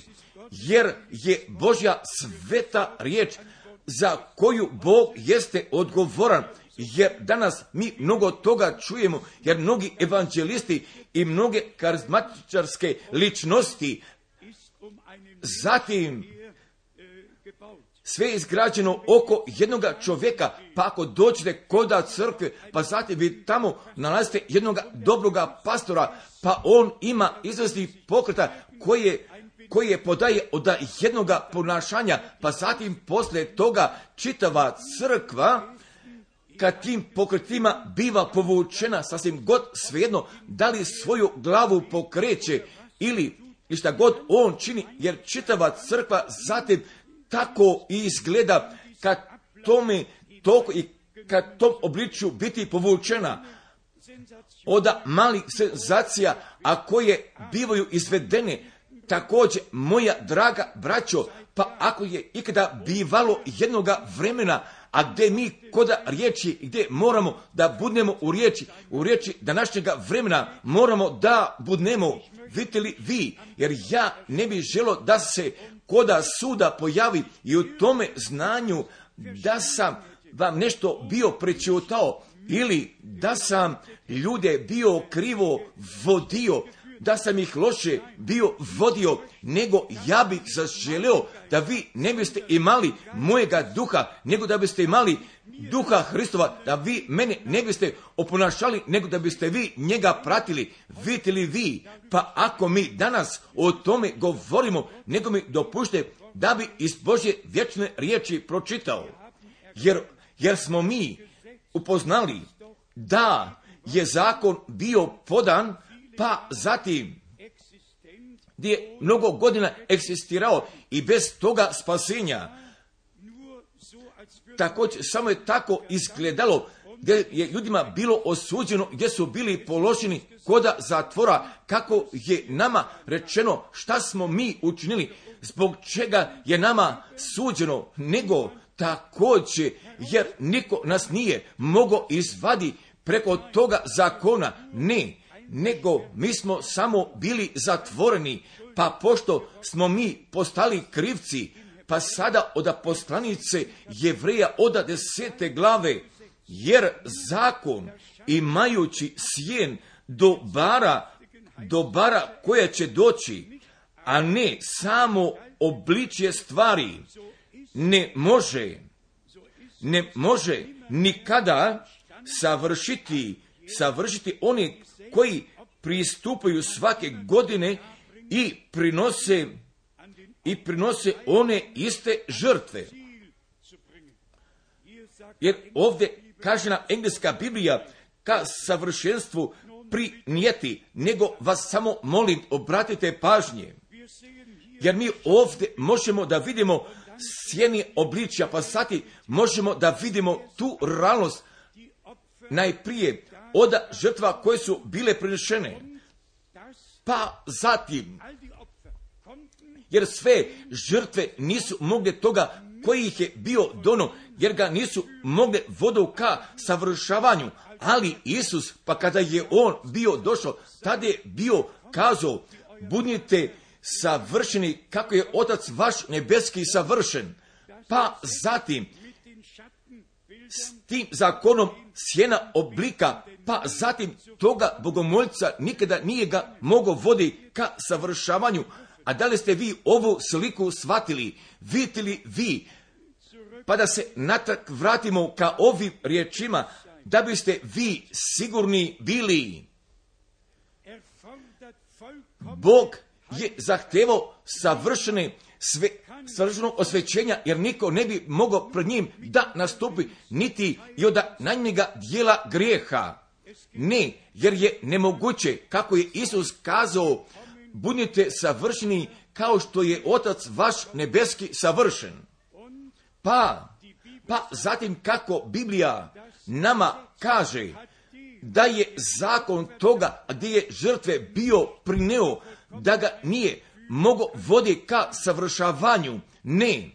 jer je Božja sveta riječ za koju Bog jeste odgovoran. Jer danas mi mnogo toga čujemo, jer mnogi evanđelisti i mnoge karizmatičarske ličnosti, zatim sve je izgrađeno oko jednoga čovjeka, pa ako dođete koda crkve, pa zatim vi tamo nalazite jednoga dobroga pastora, pa on ima izvrsnih pokreta koje podaje od jednoga ponašanja, pa zatim poslije toga čitava crkva ka tim pokretima biva povučena, sasvim god svejedno da li svoju glavu pokreće ili šta god on čini, jer čitava crkva zatim tako i izgleda, ka tome toliko i ka tom obličju biti povučena. Oda malih senzacija, a koje bivaju izvedene, također, moja draga braćo, pa ako je ikada bivalo jednoga vremena, a gdje mi koda riječi, gdje moramo da budnemo u riječi današnjega vremena moramo da budnemo, vidite li vi, jer ja ne bi želo da se koda suda pojavi i u tome znanju da sam vam nešto bio prečutao ili da sam ljude bio krivo vodio, da sam ih loše bio vodio, nego ja bih zaželeo da vi ne biste imali mojega duha, nego da biste imali duha Hristova, da vi mene ne biste oponašali, nego da biste vi njega pratili, vidite li vi, pa ako mi danas o tome govorimo, nego mi dopušte da bi iz Božje vječne riječi pročitao, jer smo mi upoznali da je zakon bio podan, pa zatim gdje je mnogo godina egzistirao i bez toga spasenja. Također, samo je tako izgledalo gdje je ljudima bilo osuđeno, gdje su bili položeni koda zatvora, kako je nama rečeno šta smo mi učinili, zbog čega je nama suđeno, nego također jer niko nas nije mogao izvadi preko toga zakona, ne, nego mi smo samo bili zatvoreni, pa pošto smo mi postali krivci, pa sada od poslanice Jevreja od 10. glave, jer zakon imajući sjen dobara koja će doći, a ne samo obličje stvari, ne može nikada savršiti oni koji pristupaju svake godine i prinose one iste žrtve. Jer ovdje kažena engleska Biblija ka savršenstvu prinijeti, nego vas samo molim, obratite pažnje. Jer mi ovdje možemo da vidimo sjeni obličja, pa sati možemo da vidimo tu realnost najprije od žrtva koje su bile prinešene. Pa zatim, jer sve žrtve nisu mogle toga koji ih je bio dono, jer ga nisu mogle vodom ka savršavanju, ali Isus, pa kada je on bio došao, tada je bio kazao, budnite savršeni kako je Otac vaš nebeski savršen. Pa zatim, s tim zakonom sjena oblika, pa zatim toga bogomoljca nikada nije ga mogao vodi ka savršavanju. A da li ste vi ovu sliku shvatili? Vidite li vi? Pa da se natrag vratimo ka ovim riječima, da biste vi sigurni bili. Bog je zahtevao savršeno osvećenja, jer niko ne bi mogao pred njim da nastupi, niti i od najmanjega dijela grijeha. Ne, jer je nemoguće, kako je Isus kazao, budite savršeni kao što je Otac vaš nebeski savršen. Pa zatim kako Biblija nama kaže da je zakon toga gdje je žrtve bio prineo, da ga nije mogao voditi ka savršavanju, ne.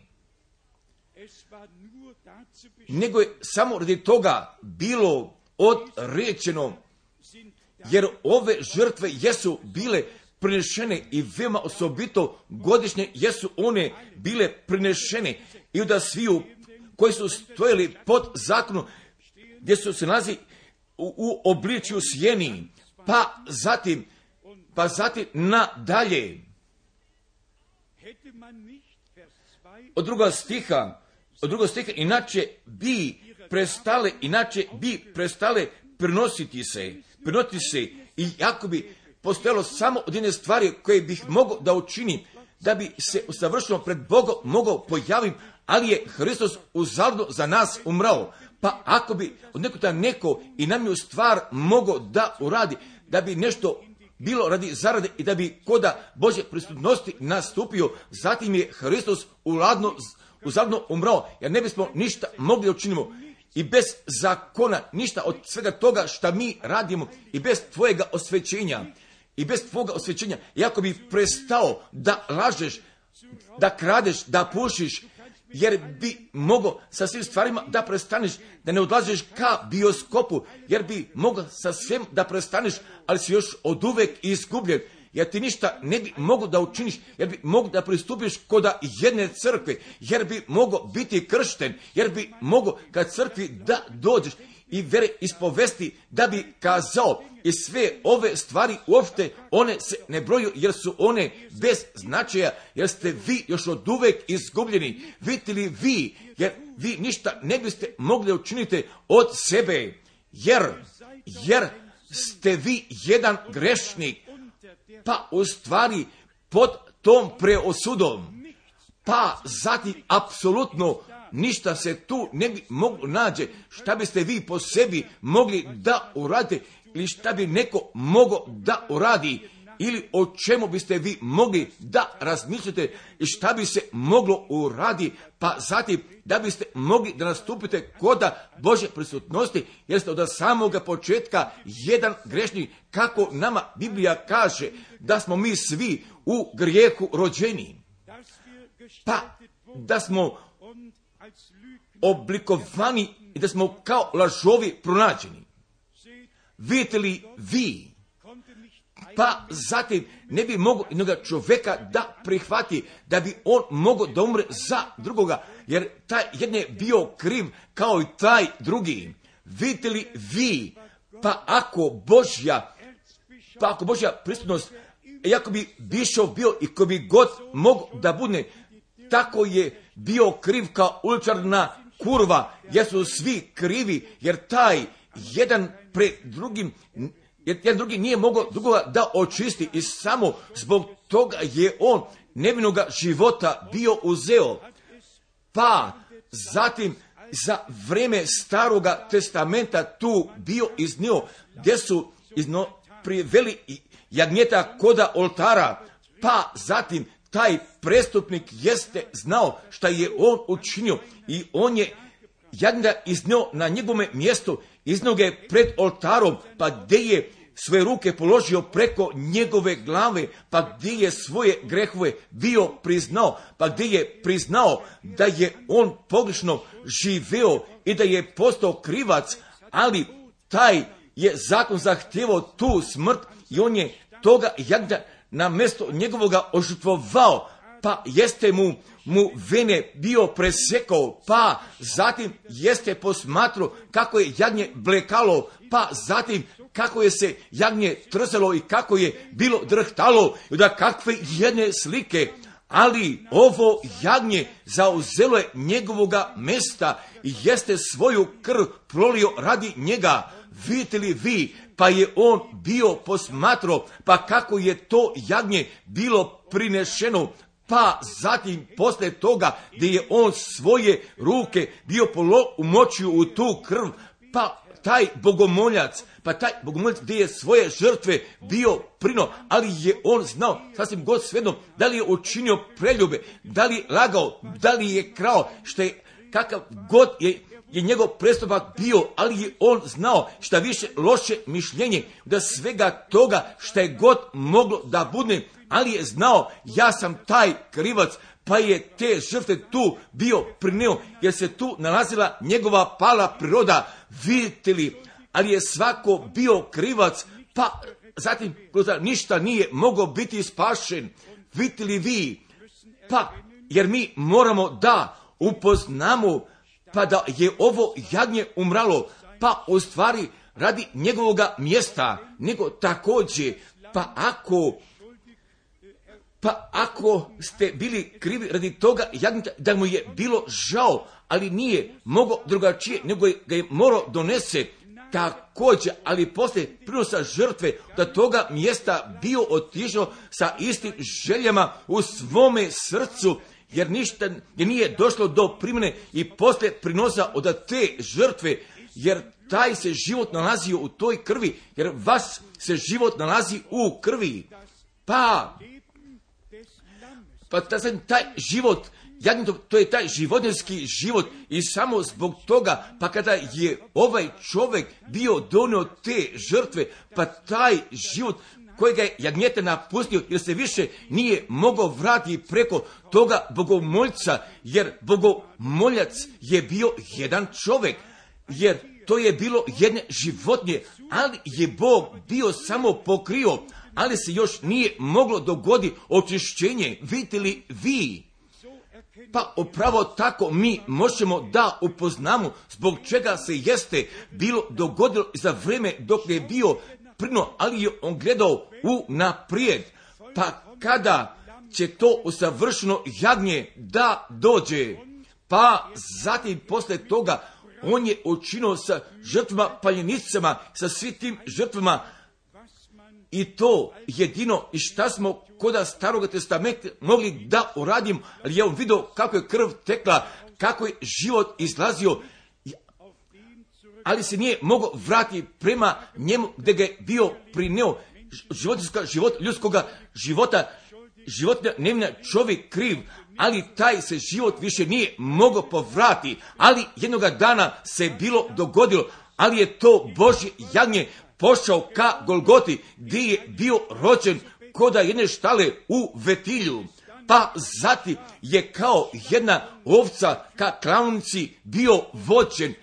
Nego je samo radi toga bilo odrečeno, jer ove žrtve jesu bile prinešene i veoma osobito godišnje jesu one bile prinešene i od sviju koji su stojili pod zakonu gdje su se nalazi u obličju sjeni, pa zatim nadalje. Od drugog stiha, inače bi prestale prenositi se i jako bi postojalo samo od jedne stvari koje bih mogao da učinim, da bi se savršeno pred Bogom mogao pojaviti, ali je Hristos uzaludno za nas umrao. Pa ako bi od nekuda neko i namiju stvar mogao da uradi, da bi nešto bilo radi zarade i da bi koda Božje prisutnosti nastupio, zatim je Hristos uzaludno umrao, jer ne bismo ništa mogli učiniti. I bez zakona, ništa od svega toga šta mi radimo, i bez tvojega osvećenja, iako bi prestao da lažeš, da kradeš, da pušiš, jer bi mogao sa svim stvarima da prestaneš, da ne odlaziš ka bioskopu, jer bi mogao sa svim da prestaneš, ali si još oduvek izgubljen, jer ti ništa ne bi mogao da učiniš, jer bi mogao da pristupiš koda jedne crkve, jer bi mogao biti kršten, jer bi mogao ka crkvi da dođeš i vere ispovesti da bi kazao, i sve ove stvari uopšte one se ne broju, jer su one bez značaja, jer ste vi još od uvek izgubljeni. Vidite li vi, jer vi ništa ne biste mogli učiniti od sebe, jer ste vi jedan grešnik, pa u stvari pod tom preosudom, pa zatim apsolutno ništa se tu ne bi moglo nađe, šta biste vi po sebi mogli da uradite ili šta bi neko mogao da uradi, ili o čemu biste vi mogli da razmislite i šta bi se moglo uraditi, pa zatim da biste mogli da nastupite koda Božje prisutnosti, jer ste od samoga početka jedan grešni, kako nama Biblija kaže da smo mi svi u grijehu rođeni, pa da smo oblikovani i da smo kao lažovi pronađeni. Vidite li vi, pa zatim ne bi mogo jednoga čovjeka da prihvati, da bi on mogao da umre za drugoga, jer taj jedan je bio kriv kao i taj drugi. Vidite li vi, pa ako Božja prisutnost, jako bi bišov bio i ko bi god mogao da bude, tako je bio kriv kao uličarna kurva, jer su svi krivi, jer taj jedan pred drugim, jer jedan drugi nije mogao drugoga da očisti i samo zbog toga je on nevinoga života bio uzeo. Pa zatim za vrijeme Staroga testamenta tu bio iznio, gdje su priveli jagnjeta koda oltara, pa zatim taj prestupnik jeste znao šta je on učinio i on je jagnjeta iznio na njegovome mjestu, iznio ga je pred oltarom, pa gdje je svoje ruke položio preko njegove glave, pa gdje je svoje grehove bio priznao, pa gdje je priznao da je on pogrešno živeo i da je postao krivac, ali taj je zakon zahtijevao tu smrt i on je toga jagnjeta na mjesto njegovoga ožrtvovao, pa jeste mu vene bio presekao, pa zatim jeste posmatrao kako je jagnje blekalo, pa zatim kako je se jagnje trzalo i kako je bilo drhtalo, da kakve jedne slike, ali ovo jagnje zauzelo je njegovoga mjesta i jeste svoju krv prolio radi njega. Vidite li vi, pa je on bio posmatrao, pa kako je to jagnje bilo prinešeno, pa zatim poslije toga gdje je on svoje ruke bio umočio u tu krv, pa taj bogomoljac gdje je svoje žrtve bio prino, ali je on znao sasvim god svejedno da li je učinio preljube, da li je lagao, da li je krao, što je kakav god je njegov prestupak bio, ali je on znao šta više loše mišljenje, da svega toga šta je god moglo da bude, ali je znao ja sam taj krivac, pa je te žrtve tu bio prineo, jer se tu nalazila njegova pala priroda. Vidite li, ali je svako bio krivac, pa zatim ništa nije mogao biti spašen. Vidite li vi, pa jer mi moramo da upoznamo pa da je ovo jagnje umralo, pa u stvari radi njegovoga mjesta, nego također, pa ako ste bili krivi radi toga jagnjeta, da mu je bilo žao, ali nije mogao drugačije, nego ga je morao donese također, ali poslije prinosa žrtve da toga mjesta bio otišao sa istim željama u svome srcu, jer ništa nije došlo do primjene i poslije prinosa od te žrtve, jer taj se život nalazio u toj krvi, jer vas se život nalazi u krvi. Pa taj život, to je taj životinjski život i samo zbog toga, pa kada je ovaj čovjek bio donio te žrtve, pa taj život kojega je jagnjete napustio, jer se više nije mogao vratiti preko toga bogomoljca, jer bogomoljac je bio jedan čovjek, jer to je bilo jedne životinje, ali je Bog bio samo pokrio, ali se još nije moglo dogoditi očišćenje. Vidite li vi? Pa upravo tako mi možemo da upoznamo zbog čega se jeste bilo dogodilo za vrijeme dok je bio prino, ali je on gledao u naprijed, pa kada će to usavršeno jagnje da dođe, pa zatim poslije toga on je učinio sa žrtvama paljenicama, sa svim tim žrtvama, i to jedino i šta smo koda Starog testamenta mogli da uradimo, ali je on vidio kako je krv tekla, kako je život izlazio, ali se nije mogao vratiti prema njemu gdje ga je bio prineo, ljudskoga života, života nevina čovjek kriv, ali taj se život više nije mogao povrati, ali jednoga dana se bilo dogodilo, ali je to Božje jagnje pošao ka Golgoti, gdje je bio rođen koda jedne štale u vetilju, pa zati je kao jedna ovca ka klaonici bio vođen.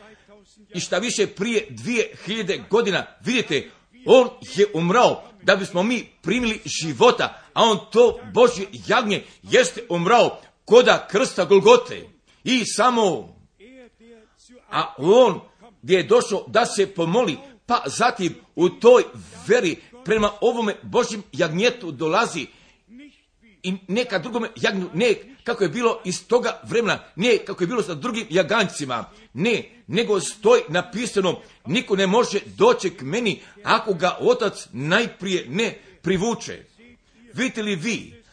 I šta više prije 2000 godina, vidite, on je umrao da bismo mi primili života, a on to Božje jagnje jeste umrao koda krsta Golgote. I samo, a on gdje je došao da se pomoli, pa zatim u toj veri prema ovome Božjem jagnjetu dolazi i neka drugome jagnu, ne kako je bilo iz toga vremena, ne kako je bilo sa drugim jaganjcima, ne, nego stoji napisano, niko ne može doći k meni ako ga otac najprije ne privuče. Vidite li vi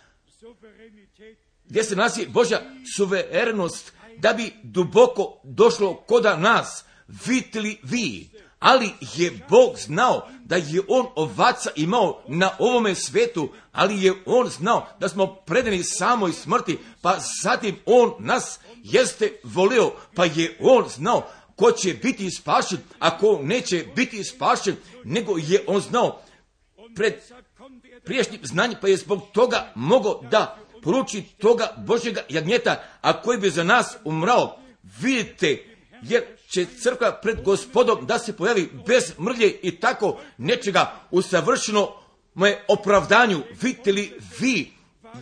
gdje se nalazi Božja suverenost da bi duboko došlo koda nas? Vidite li vi? Ali je Bog znao da je on ovaca imao na ovome svetu, ali je on znao da smo predani samoj smrti, pa zatim on nas jeste volio, pa je on znao ko će biti spašen, a ko neće biti spašen, nego je on znao pred priješnjim znanjem, pa je zbog toga mogao da poruči toga Božjega jagnjeta, a koji bi za nas umrao. Vidite, jer će crkva pred Gospodom da se pojavi bez mrlje i tako nečega u savršeno moje opravdanju. Vidite li vi,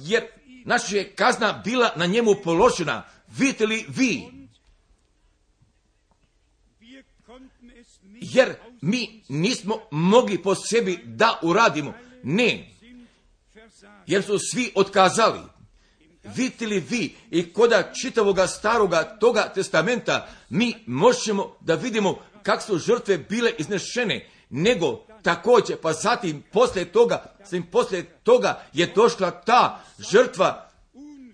jer naša je kazna bila na njemu položena. Vidite li vi, jer mi nismo mogli po sebi da uradimo, ne, jer su svi otkazali. Vidite li vi, i koda čitavoga staroga toga testamenta mi možemo da vidimo kak su žrtve bile iznešene, nego također, pa zatim poslije toga je došla ta žrtva,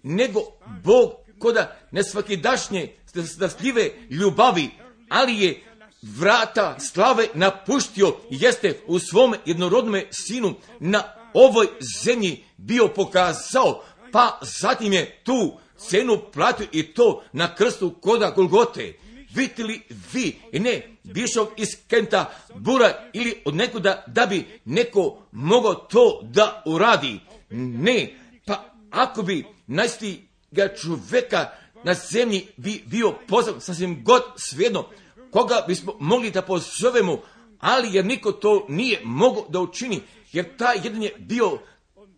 nego Bog koda nesvakidašnje strastljive ljubavi, ali je vrata slave napuštio i jeste u svom jednorodnome sinu na ovoj zemlji bio pokazao, pa zatim je tu cenu platio i to na krstu koda Golgote. Vidite li vi, i ne bišov iz Kenta Bura ili od nekuda da bi neko mogao to da uradi. Ne, pa ako bi najstiga čovjeka na zemlji bi bio pozvan, sasvim god svejedno koga bismo mogli da pozovemo, ali jer niko to nije mogao da učini, jer taj jedan je bio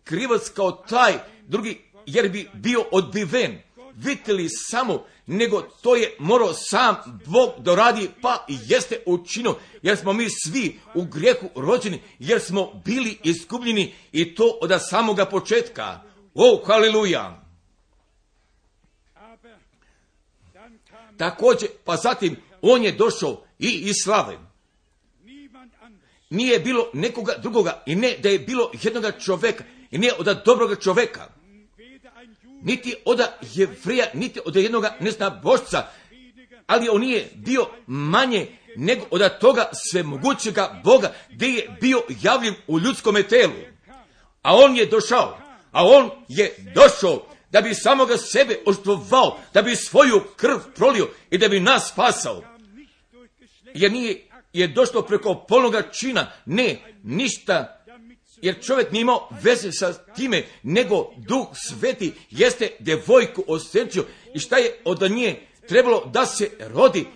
krivac kao taj drugi, jer bi bio odbiven. Vidite li samo, nego to je morao sam Bog doradi, pa jeste učinio, jer smo mi svi u grijehu rođeni, jer smo bili izgubljeni i to od samoga početka. O, haleluja! Također, pa zatim, on je došao i slaven. Nije bilo nekoga drugoga i ne da je bilo jednoga čovjeka i ne od dobroga čovjeka, niti od Jevrija, niti od jednoga neznabošca, ali on nije bio manje nego od toga svemogućega Boga gdje je bio javljen u ljudskome telu. A on je došao da bi samoga sebe ožrtvovao, da bi svoju krv prolio i da bi nas spasao. Jer nije je došlo preko polnoga čina, ne, ništa, jer čovjek nije imao veze sa time, nego Duh Sveti jeste devojku osjećio i šta je od nje trebalo da se rodi,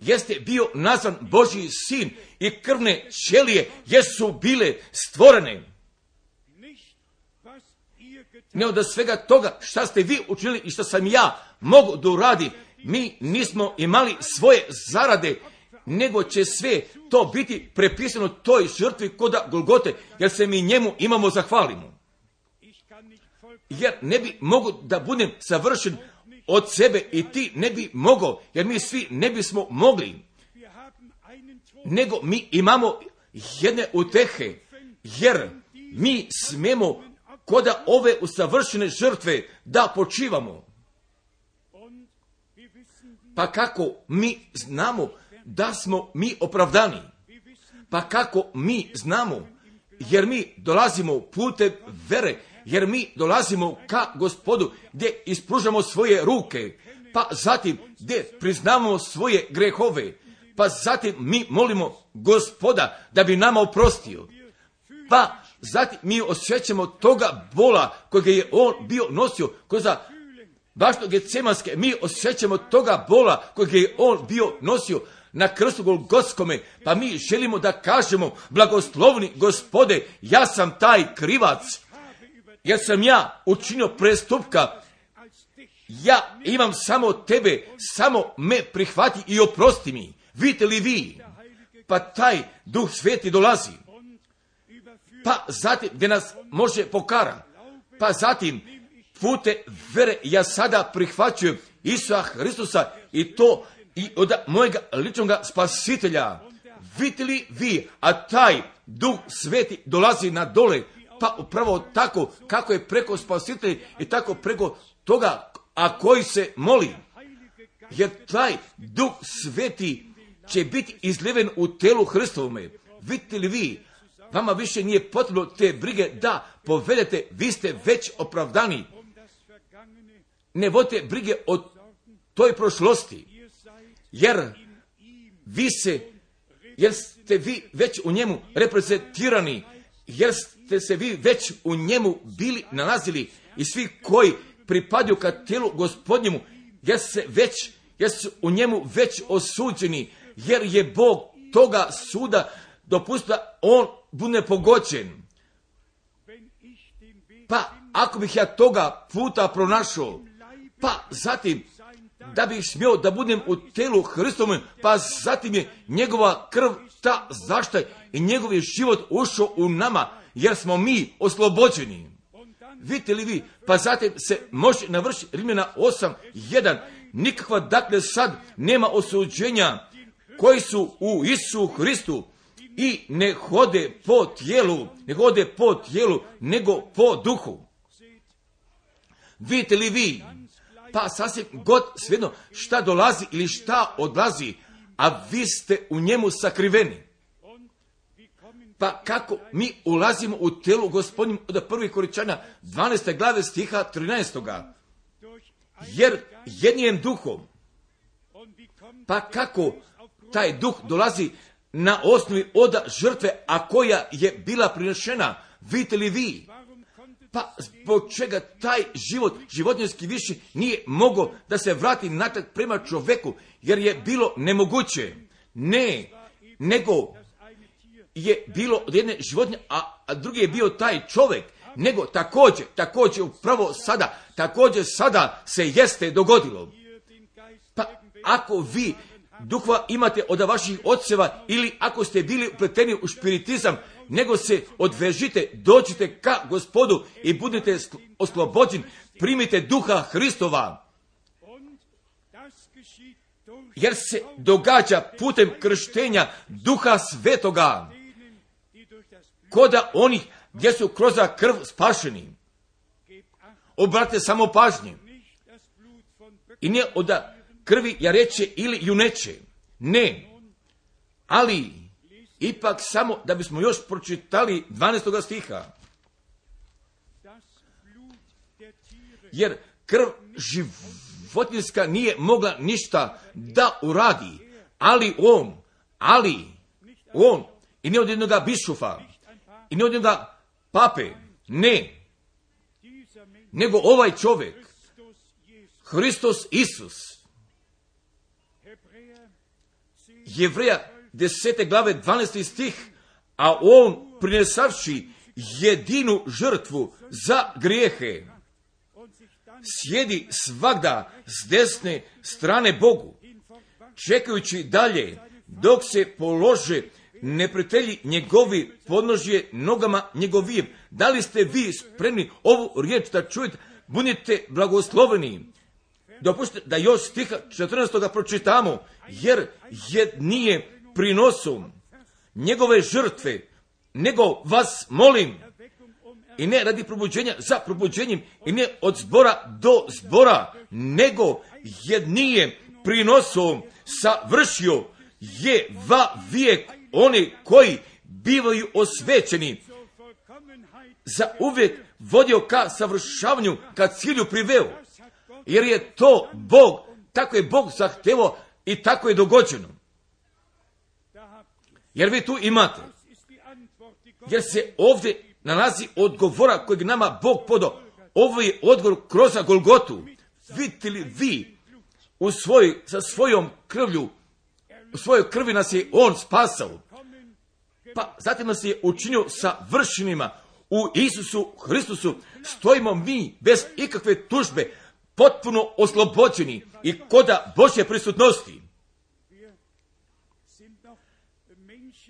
jeste bio nazvan Božji sin i krvne ćelije jesu bile stvorene. Ne od svega toga šta ste vi učinili i šta sam ja mogu da uradim, mi nismo imali svoje zarade, nego će sve to biti prepisano toj žrtvi koda Golgote, jer se mi njemu imamo zahvalimo. Jer ne bi mogu da budem savršen od sebe i ti ne bi mogao, jer mi svi ne bismo mogli. Nego mi imamo jedne utehe, jer mi smemo koda ove usavršene žrtve da počivamo. Pa kako mi znamo da smo mi opravdani? Pa kako mi znamo jer mi dolazimo putem vere, jer mi dolazimo ka Gospodu, gdje ispružamo svoje ruke, pa zatim gdje priznamo svoje grehove, pa zatim mi molimo Gospoda da bi nama oprostio. Pa zatim mi osjećamo toga bola kojeg je on bio nosio, koji za baštu Getsemanske, mi osjećamo toga bola kojeg je on bio nosio na krstu Golgotskome, pa mi želimo da kažemo, blagoslovni Gospode, ja sam taj krivac, jer sam ja učinio prestupka, ja imam samo tebe, samo me prihvati i oprosti mi. Vidite li vi? Pa taj Duh Sveti dolazi. Pa zatim gdje nas može pokara. Pa zatim pute vere ja sada prihvaćujem Isusa Hristusa i to i od mojega ličnog spasitelja. Vidite li vi? A taj Duh Sveti dolazi na dole. Pa upravo tako kako je preko spasitelja i tako preko toga a koji se moli. Jer taj Duh Sveti će biti izliven u telu Hristovome. Vidite li vi? Vama više nije potrebno te brige da povedete, vi ste već opravdani. Ne vodite brige o toj prošlosti, jer ste vi već u njemu reprezentirani, jer ste se vi već u njemu bili nalazili i svi koji pripadaju ka tijelu Gospodnjemu, jer su u njemu već osuđeni, jer je Bog toga suda dopustio da on bude pogoćen. Pa ako bih ja toga puta pronašao, pa zatim da bih smio da budem u telu Hristovom, pa zatim je njegova krv ta zaštaj i njegov je život ušao u nama, jer smo mi oslobođeni. Vidite li vi? Pa zatim se može navršiti Rimljana 8.1. Nikakva dakle sad nema osuđenja koji su u Isusu Hristu i ne hode po tijelu, nego po duhu. Vidite li vi? Pa sasvim god svejedno šta dolazi ili šta odlazi, a vi ste u njemu sakriveni. Pa kako mi ulazimo u tijelu Gospodnjim od 1. Korinčana 12. glave stiha 13. Jer jednim duhom. Pa kako taj duh dolazi na osnovi oda žrtve, a koja je bila prinešena. Vidite li vi? Pa zbog čega taj život, životinjski više, nije mogao da se vrati natrag prema čovjeku, jer je bilo nemoguće. Ne, nego je bilo od jedne životinje, a drugi je bio taj čovjek, nego također upravo sada, se jeste dogodilo. Pa ako vi duhova imate od vaših odseva ili ako ste bili upleteni u špiritizam, nego se odvežite, dođite ka Gospodu i budete oslobođeni, primite duha Hristova. Jer se događa putem krštenja duha svetoga, koda onih gdje su kroz krv spašeni. Obratite samo pažnje. I ne od krvi jareće ili juneće. Ne. Ali, ipak samo da bismo još pročitali 12. stiha. Jer krv životinjska nije mogla ništa da uradi. Ali on, i ne od jednoga bišufa, i ne od jednoga pape, ne. Nego ovaj čovjek, Hristos Isus. Jevreja 10. glave 12. stih, a on prinesavši jedinu žrtvu za grijehe, sjedi svagda s desne strane Bogu, čekajući dalje dok se polože neprijatelji njegovi podnožje nogama njegovim. Da li ste vi spremni ovu riječ da čujete? Budite blagosloveni. Dopustite da još stiha 14. pročitamo, jer nije prinosom njegove žrtve, nego vas molim, i ne radi probuđenja za probuđenjem, i ne od zbora do zbora, nego nije prinosom savršio je va vijek oni koji bivaju osvećeni, za uvijek vodio ka savršavanju, ka cilju priveo. Jer je to Bog, tako je Bog zahtjevao i tako je dogođeno. Jer vi tu imate. Jer se ovdje nalazi odgovora kojeg nama Bog podao. Ovo je odgovor kroz Golgotu. Vidite li vi sa svojom krvlju, u svojoj krvi nas je On spasao. Pa zatim nas je učinio sa vršnima. U Isusu Hristusu stojimo mi bez ikakve tužbe, potpuno oslobođeni i koda Božje prisutnosti.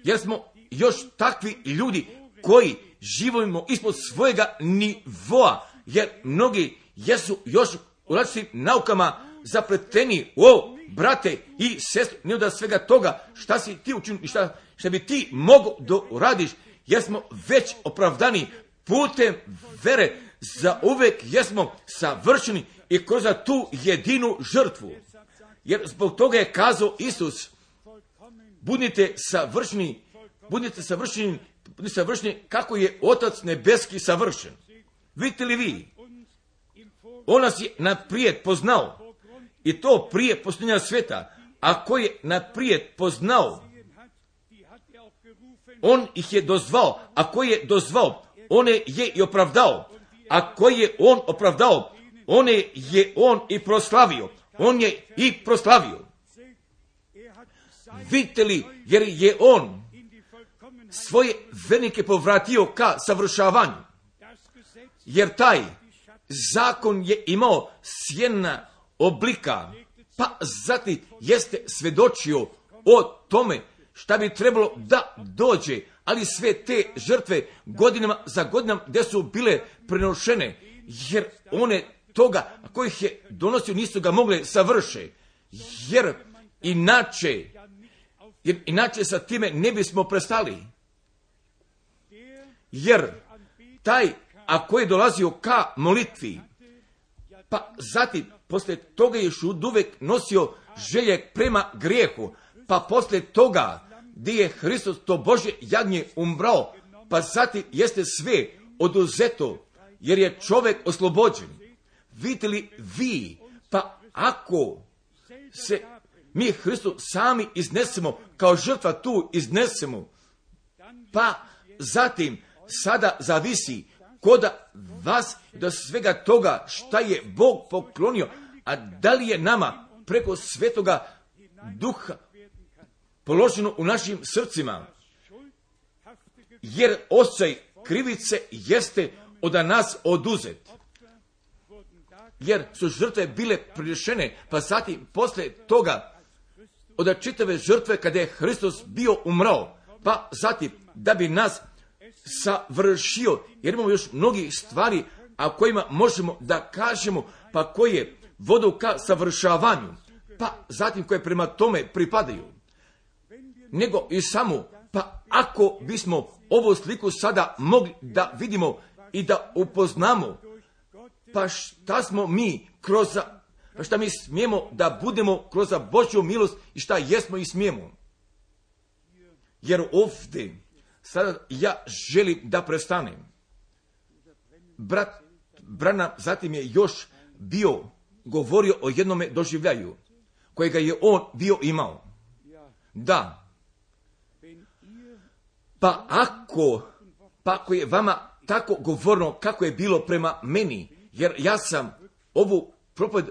Jer smo još takvi ljudi koji živimo ispod svojega nivoa, jer mnogi jesu još u različitim naukama zapleteni. O, brate i sestru, nije da svega toga šta si ti učinio i šta bi ti mogao da radiš, jer smo već opravdani putem vere, za uvek jesmo savršeni i kroz tu jedinu žrtvu. Jer zbog toga je kazao Isus, budite savršeni kako je Otac Nebeski savršen. Vidite li vi? On nas je naprijed poznao i to prije posljednja svijeta, a koji je naprijed poznao, On ih je dozvao, a koji je dozvao, one je i opravdao, a koji je On opravdao, one je On i proslavio, On je i proslavio. Vidite li, jer je On svoje vernike povratio ka savršavanju, jer taj zakon je imao sjena oblika, pa zatim jeste svedočio o tome šta bi trebalo da dođe, ali sve te žrtve godinama za godinama gdje su bile prenošene, jer one toga kojih je donosio nisu ga mogle savršiti, jer inače sa time ne bismo prestali. Jer taj ako je dolazio ka molitvi, pa zatim poslije toga je uvijek nosio želje prema grijehu, pa poslije toga gdje je Hristos to Božje jagnje umrao, pa zatim jeste sve oduzeto, jer je čovjek oslobođen. Vidite li vi, pa ako se mi Hristu sami iznesemo, kao žrtva tu iznesemo, pa zatim sada zavisi koda vas do svega toga šta je Bog poklonio, a da li je nama preko Svetoga Duha položeno u našim srcima, jer osjećaj krivice jeste od nas oduzet, jer su žrtve bile prinešene, pa zatim poslije toga od čitave žrtve kada je Hristos bio umrao, pa zatim da bi nas savršio, jer imamo još mnogih stvari a kojima možemo da kažemo, pa koje vodu ka savršavanju, pa zatim koje prema tome pripadaju, nego i samo, pa ako bismo ovu sliku sada mogli da vidimo i da upoznamo, pa šta smo mi kroz, pa šta mi smijemo da budemo kroz Božju milost i šta jesmo i smijemo. Jer ovdje sada ja želim da prestanem. Brat Branha zatim je još bio govorio o jednome doživljaju kojega je on bio imao. Da. Pa ako je vama tako govorno kako je bilo prema meni, jer ja sam ovu propoved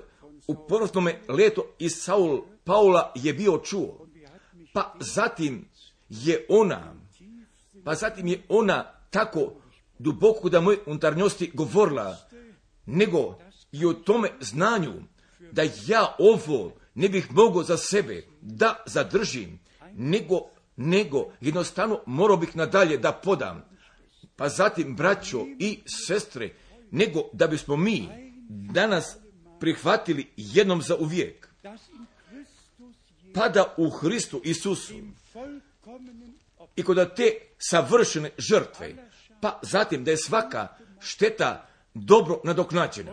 u ponosnome letu iz Saul Paula je bio čuo. Pa zatim je ona tako duboko da moje unutarnjosti govorila, nego i o tome znanju da ja ovo ne bih mogao za sebe da zadržim, nego jednostavno morao bih nadalje da podam. Pa zatim, braćo i sestre, nego da bismo mi danas prihvatili jednom za uvijek, pa da u Hristu Isusu i kod te savršene žrtve, pa zatim da je svaka šteta dobro nadoknađena,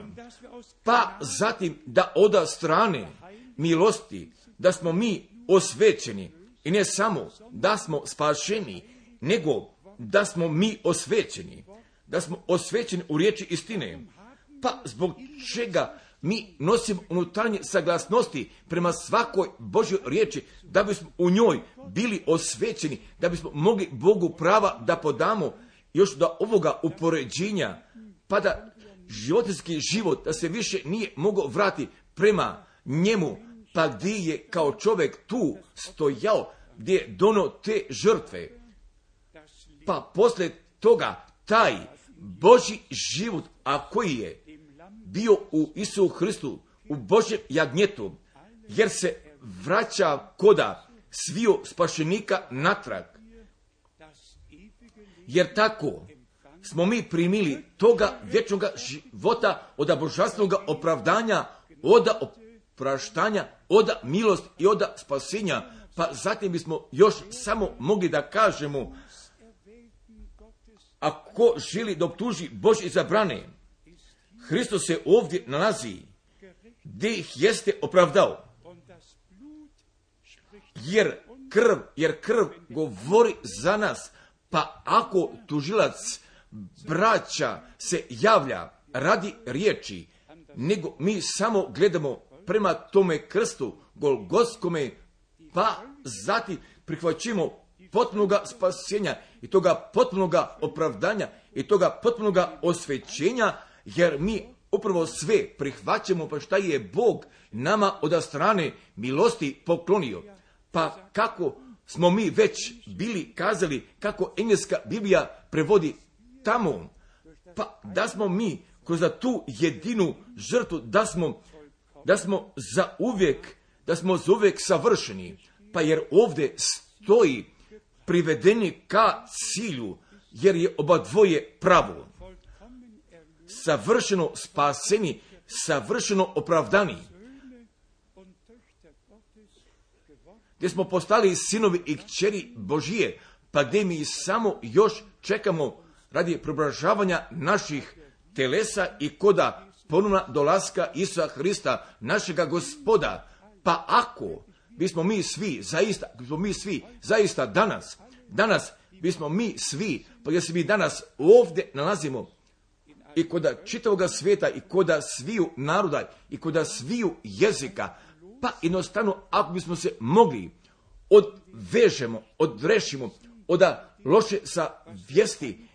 pa zatim da oda strane milosti, da smo mi osvećeni, i ne samo da smo spašeni, nego da smo mi osvećeni, da smo osvećeni u riječi istine. Pa zbog čega mi nosimo unutarnje saglasnosti prema svakoj Božjoj riječi, da bismo u njoj bili osvećeni, da bismo mogli Bogu prava da podamo još do ovoga upoređenja, pa da životinski život, da se više nije mogao vrati prema njemu, pa gdje je kao čovjek tu stojao, gdje je donio te žrtve. Pa poslije toga taj Božji život, a koji je bio u Isusu Hristu, u Božjem jagnjetu, jer se vraća koda sviju spašenika natrag. Jer tako smo mi primili toga vječnog života, od božanstvenog opravdanja, od opraštanja, od milosti i od spasenja. Pa zatim bismo još samo mogli da kažemo, ako želi da optuži Božje izabrane, Hristos se ovdje nalazi, gdje ih jeste opravdao. Jer krv govori za nas, pa ako tužilac braća se javlja radi riječi, nego mi samo gledamo prema tome krstu Golgotskome, pa zatim prihvaćimo potpunoga spasenja i toga potpunoga opravdanja i toga potpunoga osvećenja, jer mi upravo sve prihvaćamo pa šta je Bog nama od strane milosti poklonio. Pa kako smo mi već bili kazali, kako engleska Biblija prevodi tamo, pa da smo mi kroz tu jedinu žrtvu, da smo zauvijek savršeni, pa jer ovdje stoji privedeni ka cilju, jer je obadvoje pravo. Savršeno spaseni, savršeno opravdani. Gdje smo postali sinovi i kćeri Božije, pa gdje mi samo još čekamo radi preobražavanja naših telesa i koda ponovna dolaska Isusa Hrista, našega Gospoda. Pa ako bismo mi svi zaista, danas bismo mi svi, pa jer se mi danas ovdje nalazimo, i koda čitavoga svijeta, i koda sviju naroda, i koda sviju jezika, pa jednostavno, ako bismo se mogli odvežemo, odrešimo, oda loše sa vijesti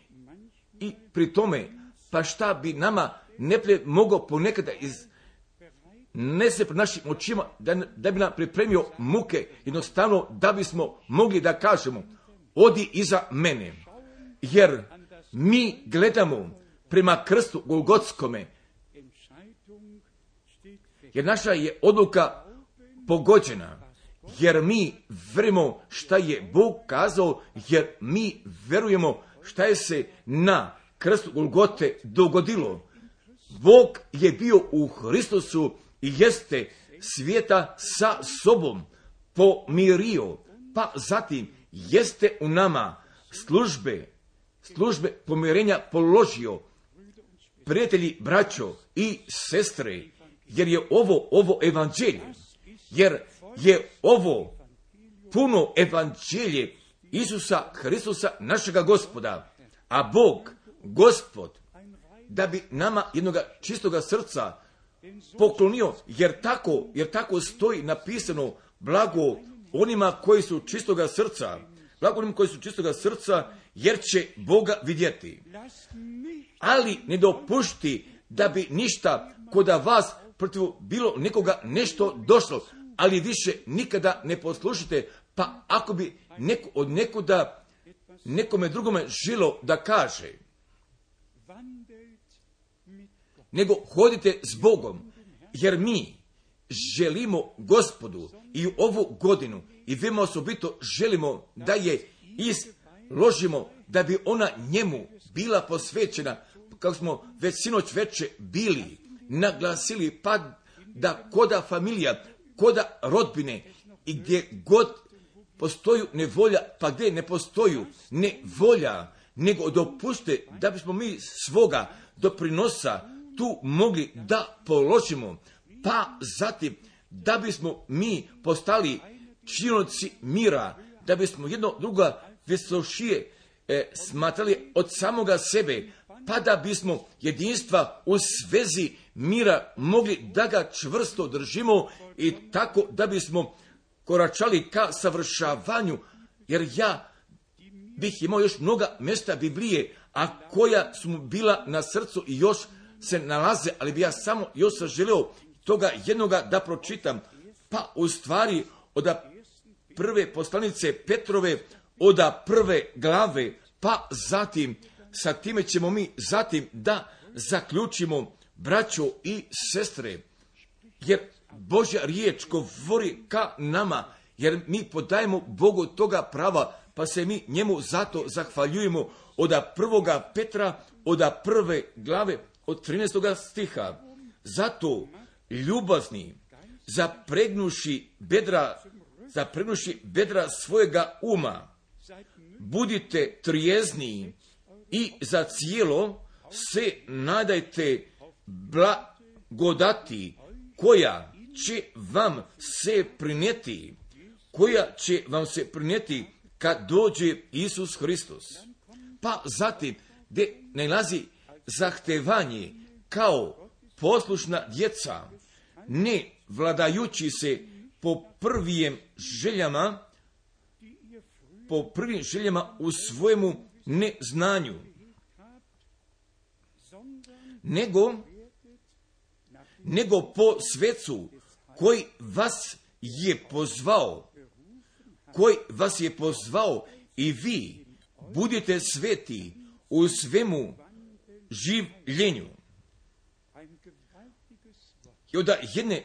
i pri tome, pa šta bi nama neprijatelj mogao ponekada iznese pred našim očima, da bi nam pripremio muke, jednostavno da bismo mogli da kažemo, odi iza mene, jer mi gledamo prema krstu Golgotskome, jer naša je odluka pogođena, jer mi vjerujemo šta je Bog kazao, jer mi vjerujemo šta je se na krstu Golgote dogodilo. Bog je bio u Hristusu i jeste svijeta sa sobom pomirio, pa zatim jeste u nama službe pomirenja položio. Prijatelji, braćo i sestre, jer je ovo evanđelje, jer je ovo puno evanđelje Isusa Hristusa, našega Gospoda, a Bog, Gospod, da bi nama jednoga čistoga srca poklonio, jer tako stoji napisano, blago onima koji su čistoga srca, jer će Boga vidjeti. Ali ne dopušti da bi ništa koda vas protiv bilo nekoga nešto došlo, ali više nikada ne poslušajte, pa ako bi neko od nekuda nekome drugome žilo da kaže, nego hodite s Bogom, jer mi želimo Gospodu i u ovu godinu i vima osobito želimo da je izložimo, da bi ona njemu bila posvećena, kako smo već sinoć veče bili naglasili, pa da koda familija, koda rodbine i gdje god postoju nevolja, pa gdje ne postoju nevolja, nego dopuste da bismo mi svoga doprinosa tu mogli da položimo, pa zatim da bismo mi postali činioci mira, da bismo jedno druga vesošije smatrali od samoga sebe, pa da bismo jedinstva u svezi mira mogli da ga čvrsto držimo i tako da bismo koračali ka savršavanju, jer ja bih imao još mnoga mjesta Biblije, a koja su mu bila na srcu i još se nalaze, ali bi ja samo još saželeo toga jednoga da pročitam. Pa u stvari od prve poslanice Petrove, od prve glave, pa zatim, sa time ćemo mi zatim da zaključimo, braćo i sestre, jer Božja riječ govori ka nama, jer mi podajemo Bogu toga prava, pa se mi njemu zato zahvaljujemo od prvoga Petra, od prve glave, od 13. stiha. Zato ljubazni, zapregnuši bedra svojega uma, budite trijezni i za cijelo se nadajte blagodati koja će vam se prinijeti, kad dođe Isus Hristos. Pa zatim gdje nalazi zahtevanje kao poslušna djeca, ne vladajući se po prvim željama u svojemu neznanju, nego po svecu koji vas je pozvao, i vi budite sveti u svemu življenju. I onda jedne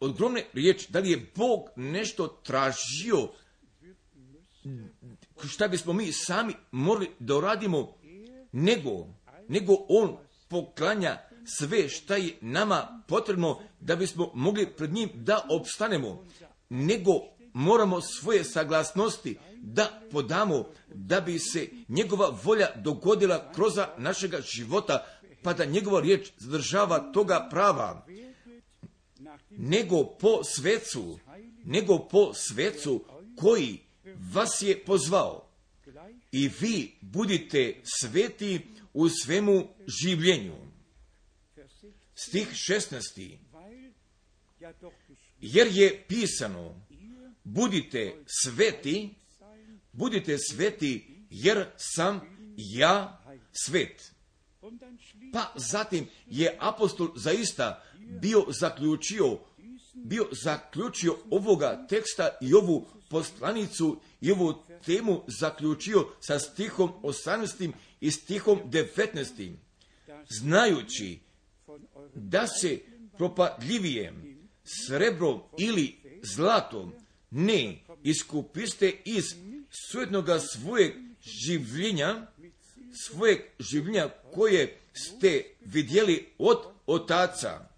ogromne riječi, da li je Bog nešto tražio, šta bismo mi sami morali doradimo, nego on poklanja sve šta je nama potrebno da bismo mogli pred njim da opstanemo, nego moramo svoje saglasnosti da podamo da bi se njegova volja dogodila kroz našega života, pa da njegova riječ zadržava toga prava, nego po svecu koji vas je pozvao i vi budite sveti u svemu življenju. Stih 16. Jer je pisano, budite sveti jer sam ja svet. Pa zatim je apostol zaista bio zaključio ovoga teksta i ovu poslanicu i ovu temu zaključio sa stihom 18. i stihom 19. Znajući da se propadljivijem srebrom ili zlatom ne iskupiste iz sujetnoga svojeg življenja koje ste vidjeli od otaca,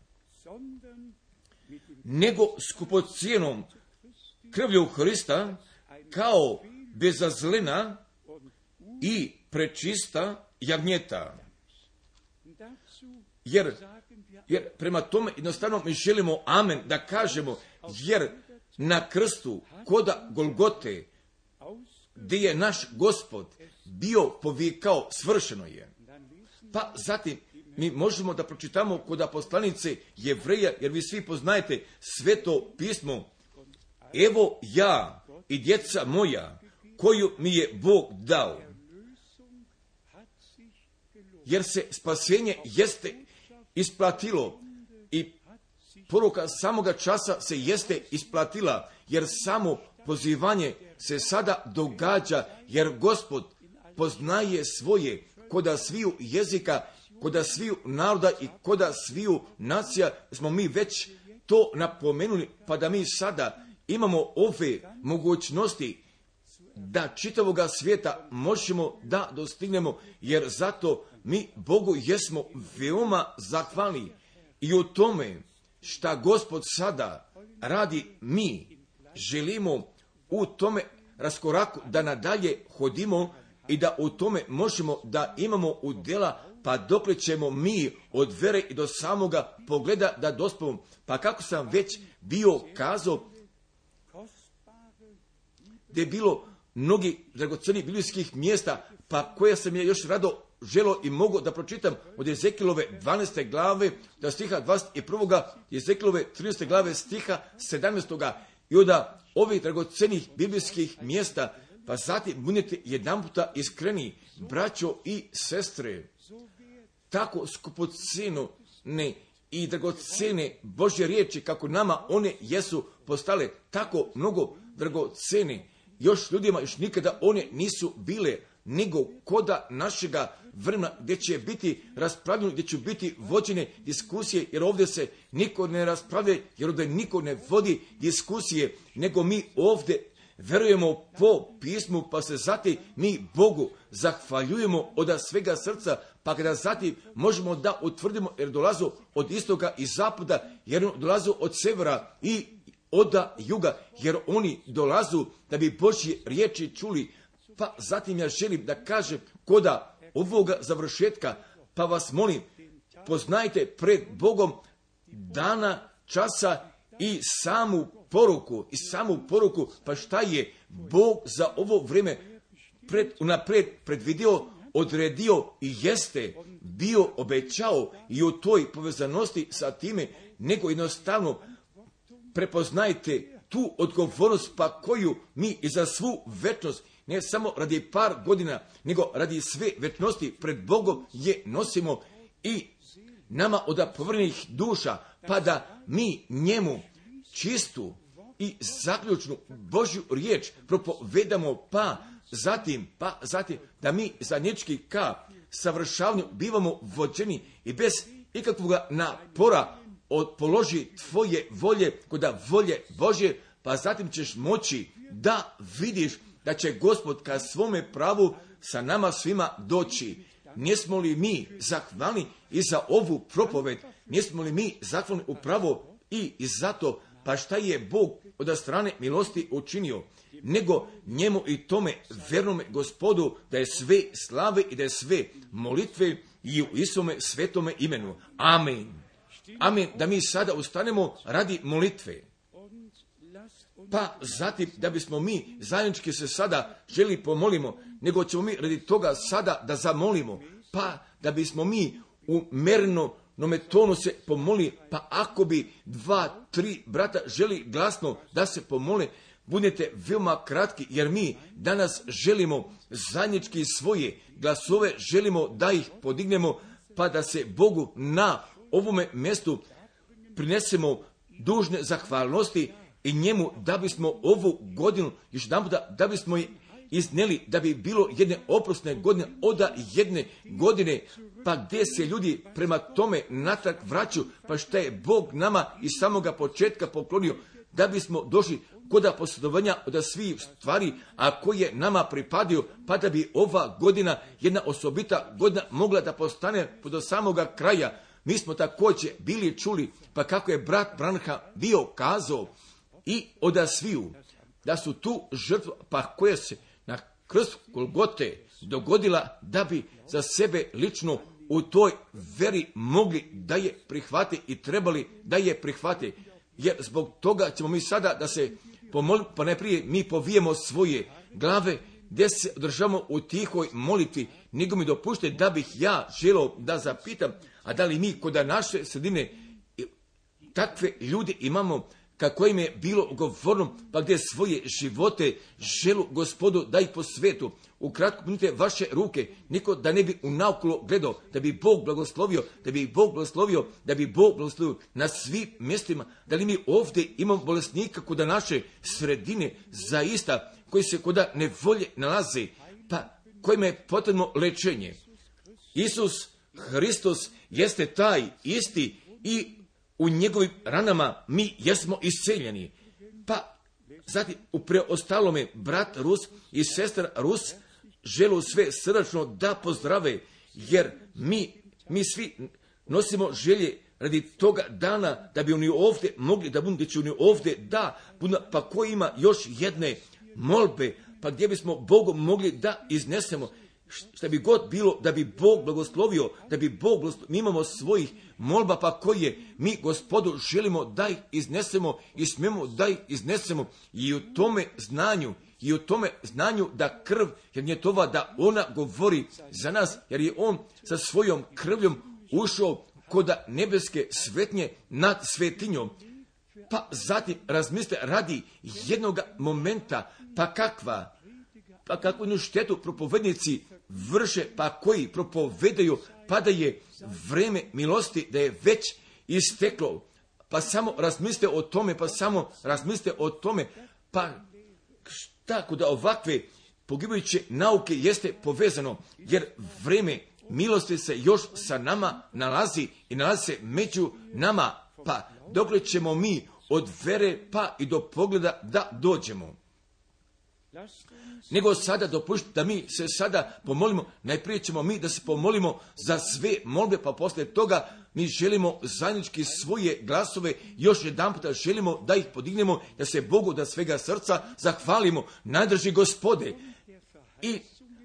nego skupocijenom krvlju Hrista, kao bezazlena i prečista jagnjeta. Jer prema tome jednostavno mi želimo amen da kažemo, jer na krstu koda Golgote, gdje je naš Gospod bio povikao, svršeno je. Pa zatim mi možemo da pročitamo koda poslanice Jevreja, jer vi svi poznajete sveto pismo. Evo ja i djeca moja, koju mi je Bog dao. Jer se spasenje jeste isplatilo i poruka samoga časa se jeste isplatila, jer samo pozivanje se sada događa, jer Gospod poznaje svoje koda sviju jezika, koda sviju naroda i koda sviju nacija. Smo mi već to napomenuli, pa da mi sada imamo ove mogućnosti da čitavoga svijeta možemo da dostignemo, jer zato mi Bogu jesmo veoma zahvalni i u tome šta Gospod sada radi, mi želimo u tome raskoraku da nadalje hodimo i da u tome možemo da imamo udjela, pa dokle ćemo mi od vere i do samoga pogleda da dospemo. Pa kako sam već bio kazao, gdje je bilo mnogi dragocjeni biblijskih mjesta, pa koja sam je još rado želo i mogu da pročitam od Jezekilove 12. glave do stiha 21. Jezekilove 13. glave stiha 17. i od ovih dragocenih biblijskih mjesta, pa zatim budete jedan puta iskreni, braćo i sestre. Tako skupocjene i dragocjene Božje riječi, kako nama one jesu postale tako mnogo dragocjene, još ljudima još nikada one nisu bile, nego koda našega vremena gdje će biti raspravljeno, gdje će biti vođene diskusije, jer ovdje se niko ne raspravlja, jer ovdje niko ne vodi diskusije, nego mi ovdje verujemo po pismu, pa se zatim mi Bogu zahvaljujemo od svega srca, pa kada zatim možemo da utvrdimo, jer dolazu od istoga i zapada, jer dolazu od severa i od juga, jer oni dolazu da bi Božje riječi čuli. Pa zatim ja želim da kažem koda ovoga završetka, pa vas molim, poznajte pred Bogom dana, časa i samu poruku, pa šta je Bog za ovo vrijeme unaprijed predvidio, odredio i jeste bio obećao i u toj povezanosti sa time, nego jednostavno prepoznajte tu odgovornost pa koju mi i za svu večnost, ne samo radi par godina, nego radi sve večnosti pred Bogom je nosimo i nama od povrnih duša, pa da mi njemu čistu i zaključnu Božju riječ propovedamo, pa zatim da mi zajednički ka savršavanju bivamo vođeni i bez ikakvog napora položi tvoje volje koda volje Božje, pa zatim ćeš moći da vidiš da će Gospod ka svome pravu sa nama svima doći. Nismo li mi zahvalni i za ovu propoved? Nismo li mi zahvalni upravo i zato? Pa šta je Bog od strane milosti učinio? Nego njemu i tome vernome Gospodu da je sve slave i da je sve molitve i u Isome svetome imenu. Amen. Amen. Da mi sada ustanemo radi molitve. Pa zatim da bismo mi zajednički se sada želi pomolimo, nego ćemo mi radi toga sada da zamolimo, pa da bismo mi u mernome tonu se pomoli, pa ako bi 2-3 brata želi glasno da se pomole, budete veoma kratki, jer mi danas želimo zajednički svoje glasove, želimo da ih podignemo, pa da se Bogu na ovome mjestu prinesemo dužne zahvalnosti i njemu da bismo ovu godinu, još jedan puta, da bismo je iznijeli, da bi bilo jedne oprosne godine, oda jedne godine, pa gdje se ljudi prema tome natrag vraćaju, pa šta je Bog nama iz samoga početka poklonio, da bismo došli koda posjedovanja od svih stvari, a koje nama pripadio, pa da bi ova godina, jedna osobita godina, mogla da postane do samoga kraja. Mi smo također bili čuli, pa kako je brat Branha bio kazao, i odasviju, da su tu žrtva, pa koja se na krstu Golgote dogodila, da bi za sebe lično u toj veri mogli da je prihvate i trebali da je prihvate. Jer zbog toga ćemo mi sada da se pomolimo, pa najprije mi povijemo svoje glave, gdje se održamo u tihoj molitvi, nego mi dopušte da bih ja želio da zapitam, a da li mi kod naše sredine takve ljude imamo, kako im je bilo govorno, pa gdje svoje živote želu Gospodu da ih po svetu. Ukratko punite vaše ruke, niko da ne bi unaokolo gledao, da bi Bog blagoslovio, na svim mjestima. Da li mi ovdje imamo bolesnika koda naše sredine zaista, koji se koda nevolje nalaze, pa kojima je potrebno lečenje. Isus Hristos jeste taj isti i u njegovim ranama mi jesmo isceljeni. Pa zatim u preostalome brat Rus i sestra Rus želu sve srdačno da pozdrave, jer mi svi nosimo želje radi toga dana da bi oni ovdje mogli da budu, pa ko ima još jedne molbe, pa gdje bismo Bogu mogli da iznesemo šta bi god bilo, da bi Bog blagoslovio, mi imamo svojih molba pa koje mi Gospodu želimo da ih iznesemo i smijemo da ih iznesemo i u tome znanju i o tome znanju da krv je njetova, da ona govori za nas, jer je on sa svojom krvljom ušao kod nebeske svetnje nad svetinjom. Pa zatim razmislite radi jednog momenta, pa kakvu štetu propovednici vrše, pa koji propovedaju, pa da je vreme milosti, da je već isteklo. Pa samo razmislite o tome, pa tako da ovakve pogibajuće nauke jeste povezano, jer vreme milosti se još sa nama nalazi i nalazi se među nama, pa dokle ćemo mi od vere pa i do pogleda da dođemo. Nego sada dopušti da mi se sada pomolimo, najprije ćemo mi da se pomolimo za sve molbe, pa poslije toga mi želimo zajednički svoje glasove, još jedan puta želimo da ih podignemo, da se Bogu da svega srca zahvalimo, najdrži Gospode, i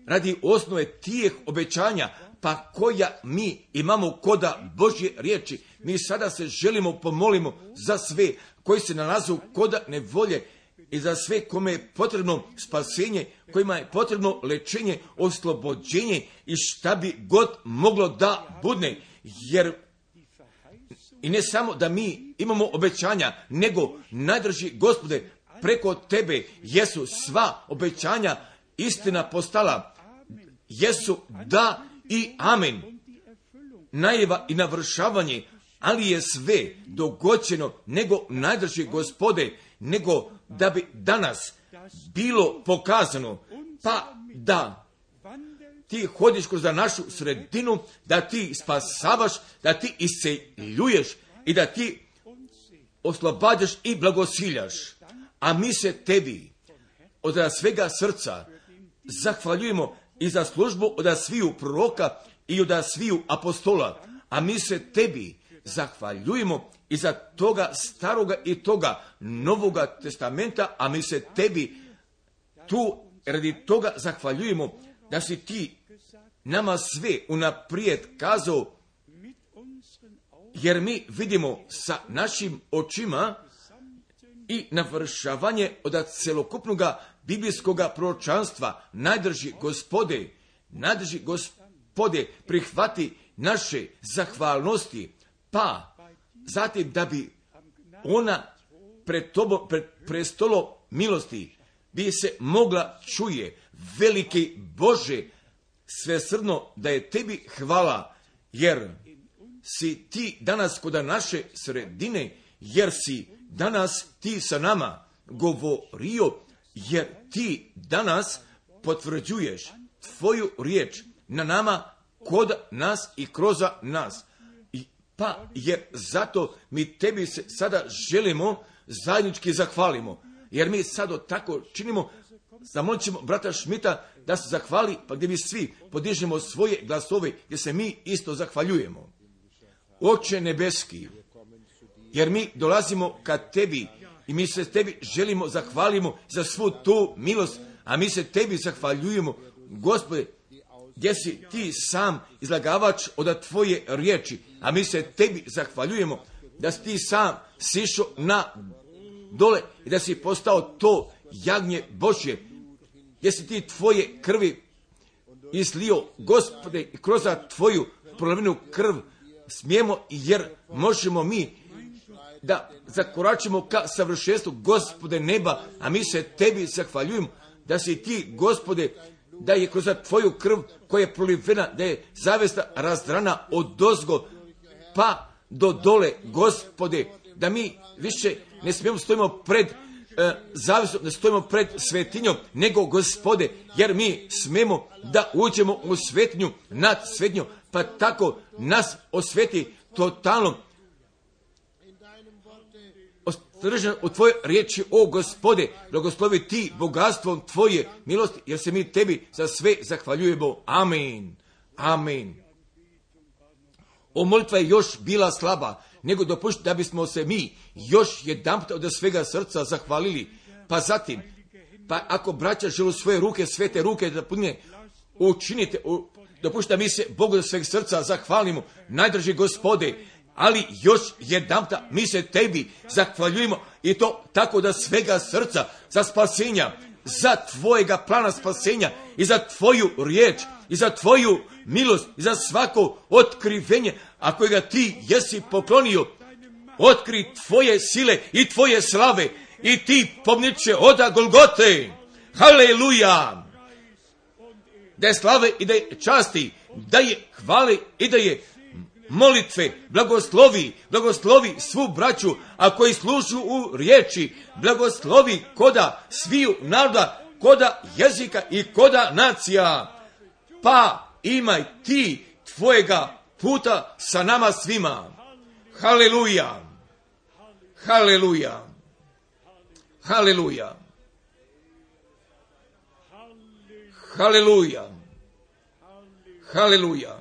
radi osnove tijeh obećanja, pa koja mi imamo koda Božje riječi. Mi sada se želimo pomolimo za sve koji se nalazu koda nevolje i za sve kome je potrebno spasenje, kojima je potrebno lečenje, oslobođenje i šta bi god moglo da budne. Jer i ne samo da mi imamo obećanja, nego najdrži Gospode, preko tebe jesu sva obećanja istina postala, jesu da i amen, najava i navršavanje, ali je sve dogođeno, nego najdrži Gospode, nego da bi danas bilo pokazano, pa da ti hodiš kroz našu sredinu, da ti spasavaš, da ti isceljuješ i da ti oslobađaš i blagosiljaš. A mi se tebi od svega srca zahvaljujemo i za službu od sviju proroka i od sviju apostola. A mi se tebi zahvaljujemo i za toga staroga i toga novoga testamenta, a mi se tebi tu radi toga zahvaljujemo da si ti nama sve unaprijed kazao, jer mi vidimo sa našim očima i navršavanje od celokupnog biblijskog proročanstva. Najdrži Gospode, prihvati naše zahvalnosti, pa zatim da bi ona pred prestolom milosti bi se mogla čuje: veliki Bože, svesrdno da je tebi hvala, jer si ti danas kod naše sredine, jer si danas ti sa nama govorio, jer ti danas potvrđuješ tvoju riječ na nama, kod nas i kroz nas. Pa jer zato mi tebi se sada želimo zajednički zahvalimo, jer mi sada tako činimo. Zamolit ćemo brata Šmita da se zahvali, pa gdje mi svi podižemo svoje glasove, gdje se mi isto zahvaljujemo. Oče nebeski, jer mi dolazimo ka tebi i mi se tebi želimo zahvalimo za svu tu milost, a mi se tebi zahvaljujemo, Gospode, gdje si ti sam izlagavač od tvoje riječi, a mi se tebi zahvaljujemo da si ti sam sišao na dole i da si postao to jagnje Božje, gdje si ti tvoje krvi izlio, Gospode, kroz tvoju prolavinu krv smijemo, jer možemo mi da zakoračimo ka savršenstvu, Gospode neba, a mi se tebi zahvaljujemo da si ti, Gospode, da je kroz tvoju krv koja je prolivena, da je zavjesta razdrana od dozgo pa do dole, Gospode, da mi više ne smijemo stojimo pred zavjestom, da stojimo pred svetinjom, nego Gospode, jer mi smijemo da uđemo u svetinju nad svetinjom, pa tako nas osveti totalno, ostrženo u tvoje riječi, o Gospode, blagoslovi ti bogatstvom tvoje milosti, jer se mi tebi za sve zahvaljujemo. Amen. Amen. O, molitva je još bila slaba, nego dopušti da bismo se mi još jedanput od svega srca zahvalili. Pa zatim, pa ako braća žele svoje ruke, svete ruke da punije, učinite, dopušti da mi se Bogu od sveg srca zahvalimo, najdrži Gospode, ali još jedanput mi se tebi zahvaljujemo, i to tako da svega srca, za spasenja, za tvojega plana spasenja i za tvoju riječ i za tvoju milost i za svako otkrivenje, a kojega ti jesi poklonio. Otkri tvoje sile i tvoje slave i ti pomniče oda Golgote. Haleluja! Da je slave i da je časti, da je hvale i da je molitve. Blagoslovi svu braću, a koji slušaju u riječi. Blagoslovi koda sviju naroda, koda jezika i koda nacija. Pa imaj ti tvojega puta sa nama svima. Haleluja! Haleluja! Haleluja! Haleluja! Haleluja!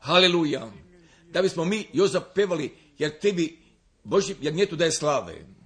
Haleluja! Da bismo mi još zapevali, jer tebi, Božji jagnjetu daje slave.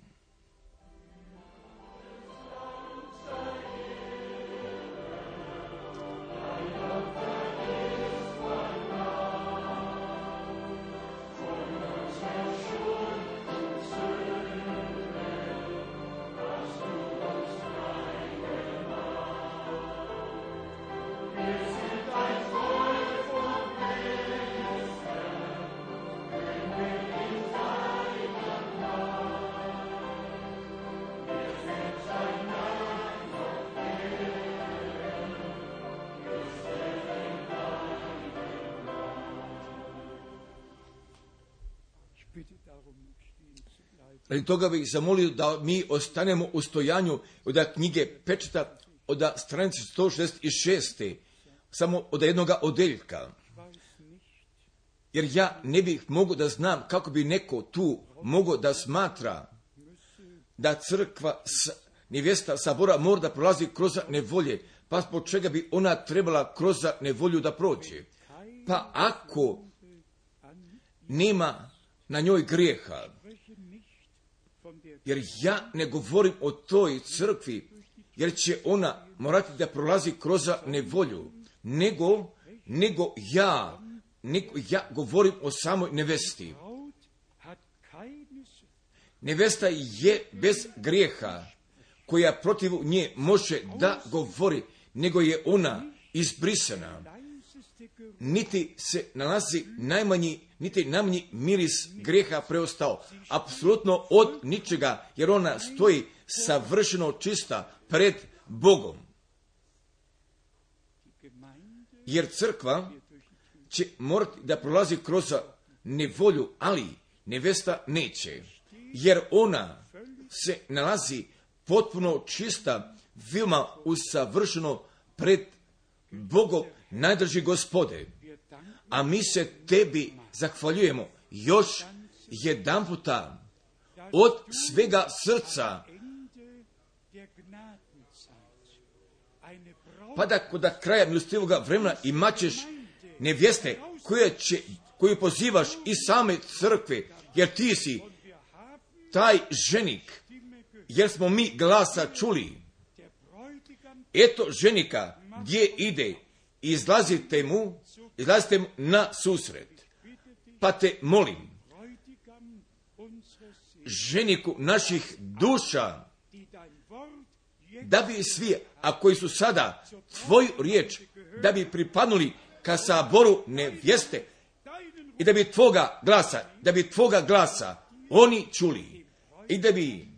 Radi toga bih zamolio da mi ostanemo u stojanju od knjige Pečata od stranice 166. Samo od jednoga odeljka. Jer ja ne bih mogo da znam kako bi neko tu mogo da smatra da crkva nevjesta sabora mora da prolazi kroz nevolje. Pa zbog čega bi ona trebala kroz nevolju da prođe? Pa ako nema na njoj grijeha, jer ja ne govorim o toj crkvi, jer će ona morati da prolazi kroz nevolju, nego ja govorim o samoj nevesti. Nevesta je bez grijeha koja protiv nje može da govori, nego je ona izbrisana. Niti se nalazi niti najmanji miris grijeha preostao, apsolutno od ničega, jer ona stoji savršeno čista pred Bogom. Jer crkva će morati da prolazi kroz nevolju, ali nevesta neće, jer ona se nalazi potpuno čista, vilma usavršeno pred Bogom, najdrži Gospode. A mi se tebi zahvaljujemo još jedan puta od svega srca. Pa da kod kraja milostivoga vremena imaćeš nevjeste koju pozivaš iz same crkve, jer ti si taj ženik, jer smo mi glasa čuli. Eto ženika gdje ide, izlazite mu na susret. Pa te molim, ženiku naših duša, da bi svi, a koji su sada tvoju riječ, da bi pripadnuli ka saboru nevjeste i da bi tvoga glasa oni čuli i da bi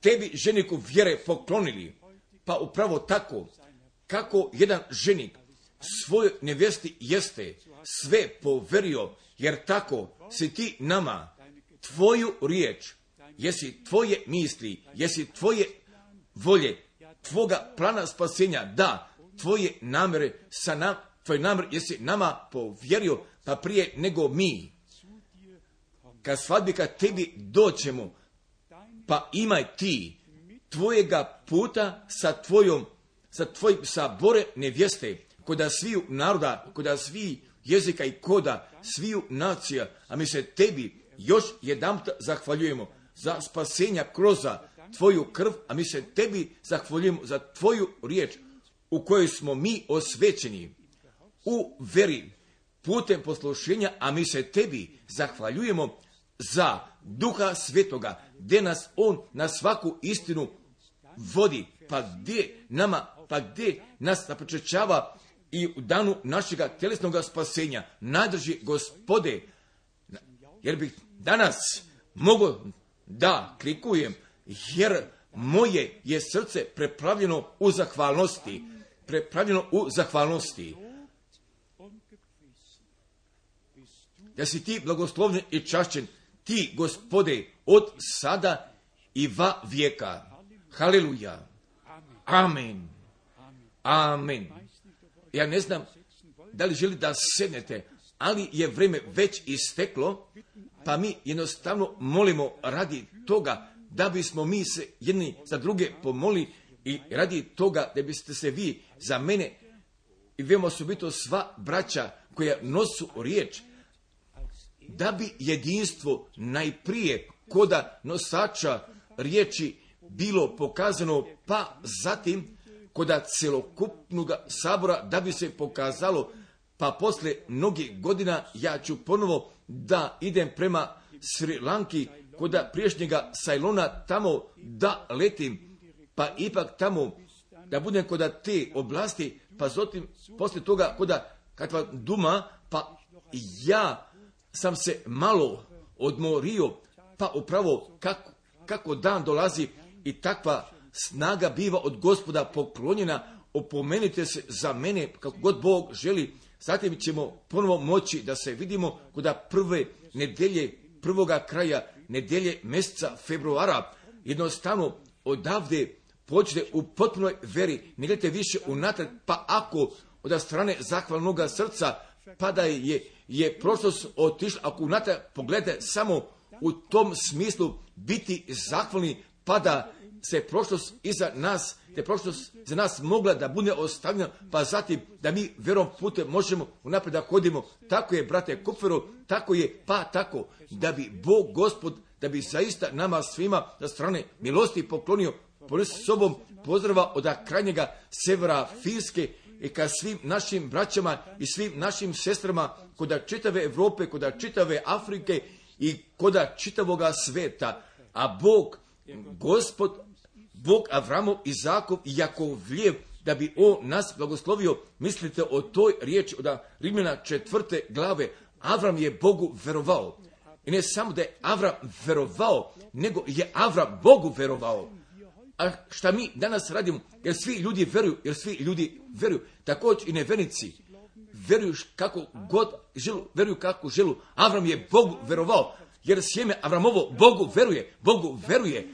tebi, ženiku vjere, poklonili. Pa upravo tako kako jedan ženik svojoj nevjesti jeste sve poverio, jer tako si ti nama tvoju riječ, jesi tvoje misli, jesi tvoje volje, tvoga plana spasenja, da, tvoje namere jesi nama povjerio, pa prije nego mi kad svadbi ka tebi doćemo, pa imaj ti tvojega puta sa tvojom, sa tvojim sabore nevjeste, koda sviju naroda, koda sviju jezika i koda sviju nacija, a mi se tebi još jedan zahvaljujemo za spasenja kroz tvoju krv, a mi se tebi zahvaljujemo za tvoju riječ u kojoj smo mi osvećeni u veri putem poslušenja, a mi se tebi zahvaljujemo za Duha Svetoga, gdje nas On na svaku istinu vodi, pa gdje nas započećava i u danu našega tjelesnoga spasenja. Nadrži, Gospode, jer bih danas mogao da krikujem, jer moje je srce prepravljeno u zahvalnosti. Da si ti blagoslovljen i čašćen, ti, Gospode, od sada i va vijeka. Haleluja. Amen. Amen. Ja ne znam da li želi da sednete, ali je vrijeme već isteklo, pa mi jednostavno molimo radi toga da bismo mi se jedni za druge pomoli i radi toga da biste se vi za mene i vemo osobito sva braća koja nosu riječ, da bi jedinstvo najprije koda nosača riječi bilo pokazano, pa zatim koda celokupnog sabora da bi se pokazalo, pa poslije mnogih godina ja ću ponovo da idem prema Sri Lanki koda priješnjega Sajlona, tamo da letim, pa ipak tamo da budem koda te oblasti, pa zatim poslije toga koda Kadva Dua, pa ja sam se malo odmorio, pa upravo kako dan dolazi i takva snaga biva od Gospoda poklonjena. Opomenite se za mene kako god Bog želi. Zatim ćemo ponovo moći da se vidimo kada prve nedjelje prvoga kraja, nedjelje mjeseca februara. Jednostavno odavde počne u potpunoj veri. Ne gledajte više unatrag, pa ako od strane zahvalnog srca pada je prošlost otišla, ako unatrag pogledajte samo u tom smislu biti zahvalni, pada se prošlost iza nas, te prošlost za nas mogla da bude ostavljena, pa zatim da mi verom putem možemo unaprijed da hodimo. Tako je, brate Kupferu, tako je, pa tako, da bi Bog Gospod, da bi zaista nama svima na strane milosti poklonio pod sobom pozdrava od krajnjega severa Finske i ka svim našim braćama i svim našim sestrama koda čitave Evrope, koda čitave Afrike i koda čitavoga sveta. A Bog, Gospod, Bog Avramov, Izakov i Jakovljev, da bi On nas blagoslovio, mislite o toj riječi od Rimljana 4. glave. Avram je Bogu verovao. I ne samo da je Avram verovao, nego je Avram Bogu verovao. A šta mi danas radimo? Jer svi ljudi veruju. Također i nevjernici veruju kako god želu, veruju kako želu. Avram je Bogu verovao, jer sjeme Avramovo Bogu veruje.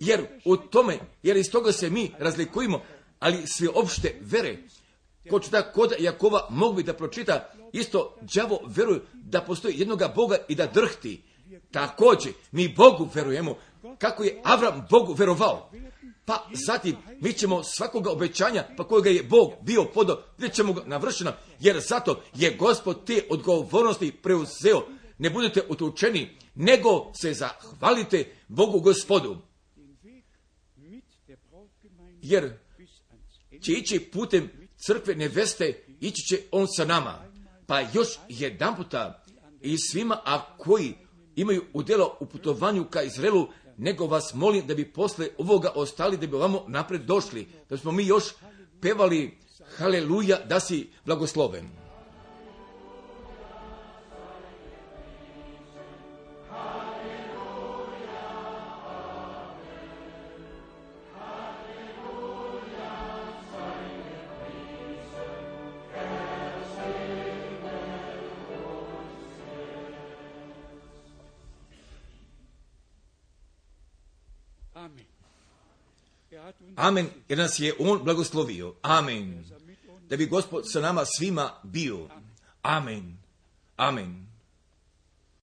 Jer u tome, jer iz toga se mi razlikujemo, ali svi opšte vere. Ko će tako da Jakova mogu bi da pročita, isto đavo veruje da postoji jednoga Boga i da drhti. Također, mi Bogu verujemo, kako je Avram Bogu verovao. Pa zatim, mi ćemo svakoga obećanja, pa kojega je Bog bio podo, vidjet ćemo ga navršeno, jer zato je Gospod te odgovornosti preuzeo. Ne budete utučeni, nego se zahvalite Bogu Gospodu. Jer će ići putem crkve neveste, ići će On sa nama. Pa još jedan puta i svima, a koji imaju udjela u putovanju ka Izraelu, nego vas molim da bi posle ovoga ostali, da bi ovamo napred došli. Da smo mi još pevali haleluja, da si blagosloven. Amen, jer nas je On blagoslovio. Amen. Da bi Gospod sa nama svima bio. Amen. Amen.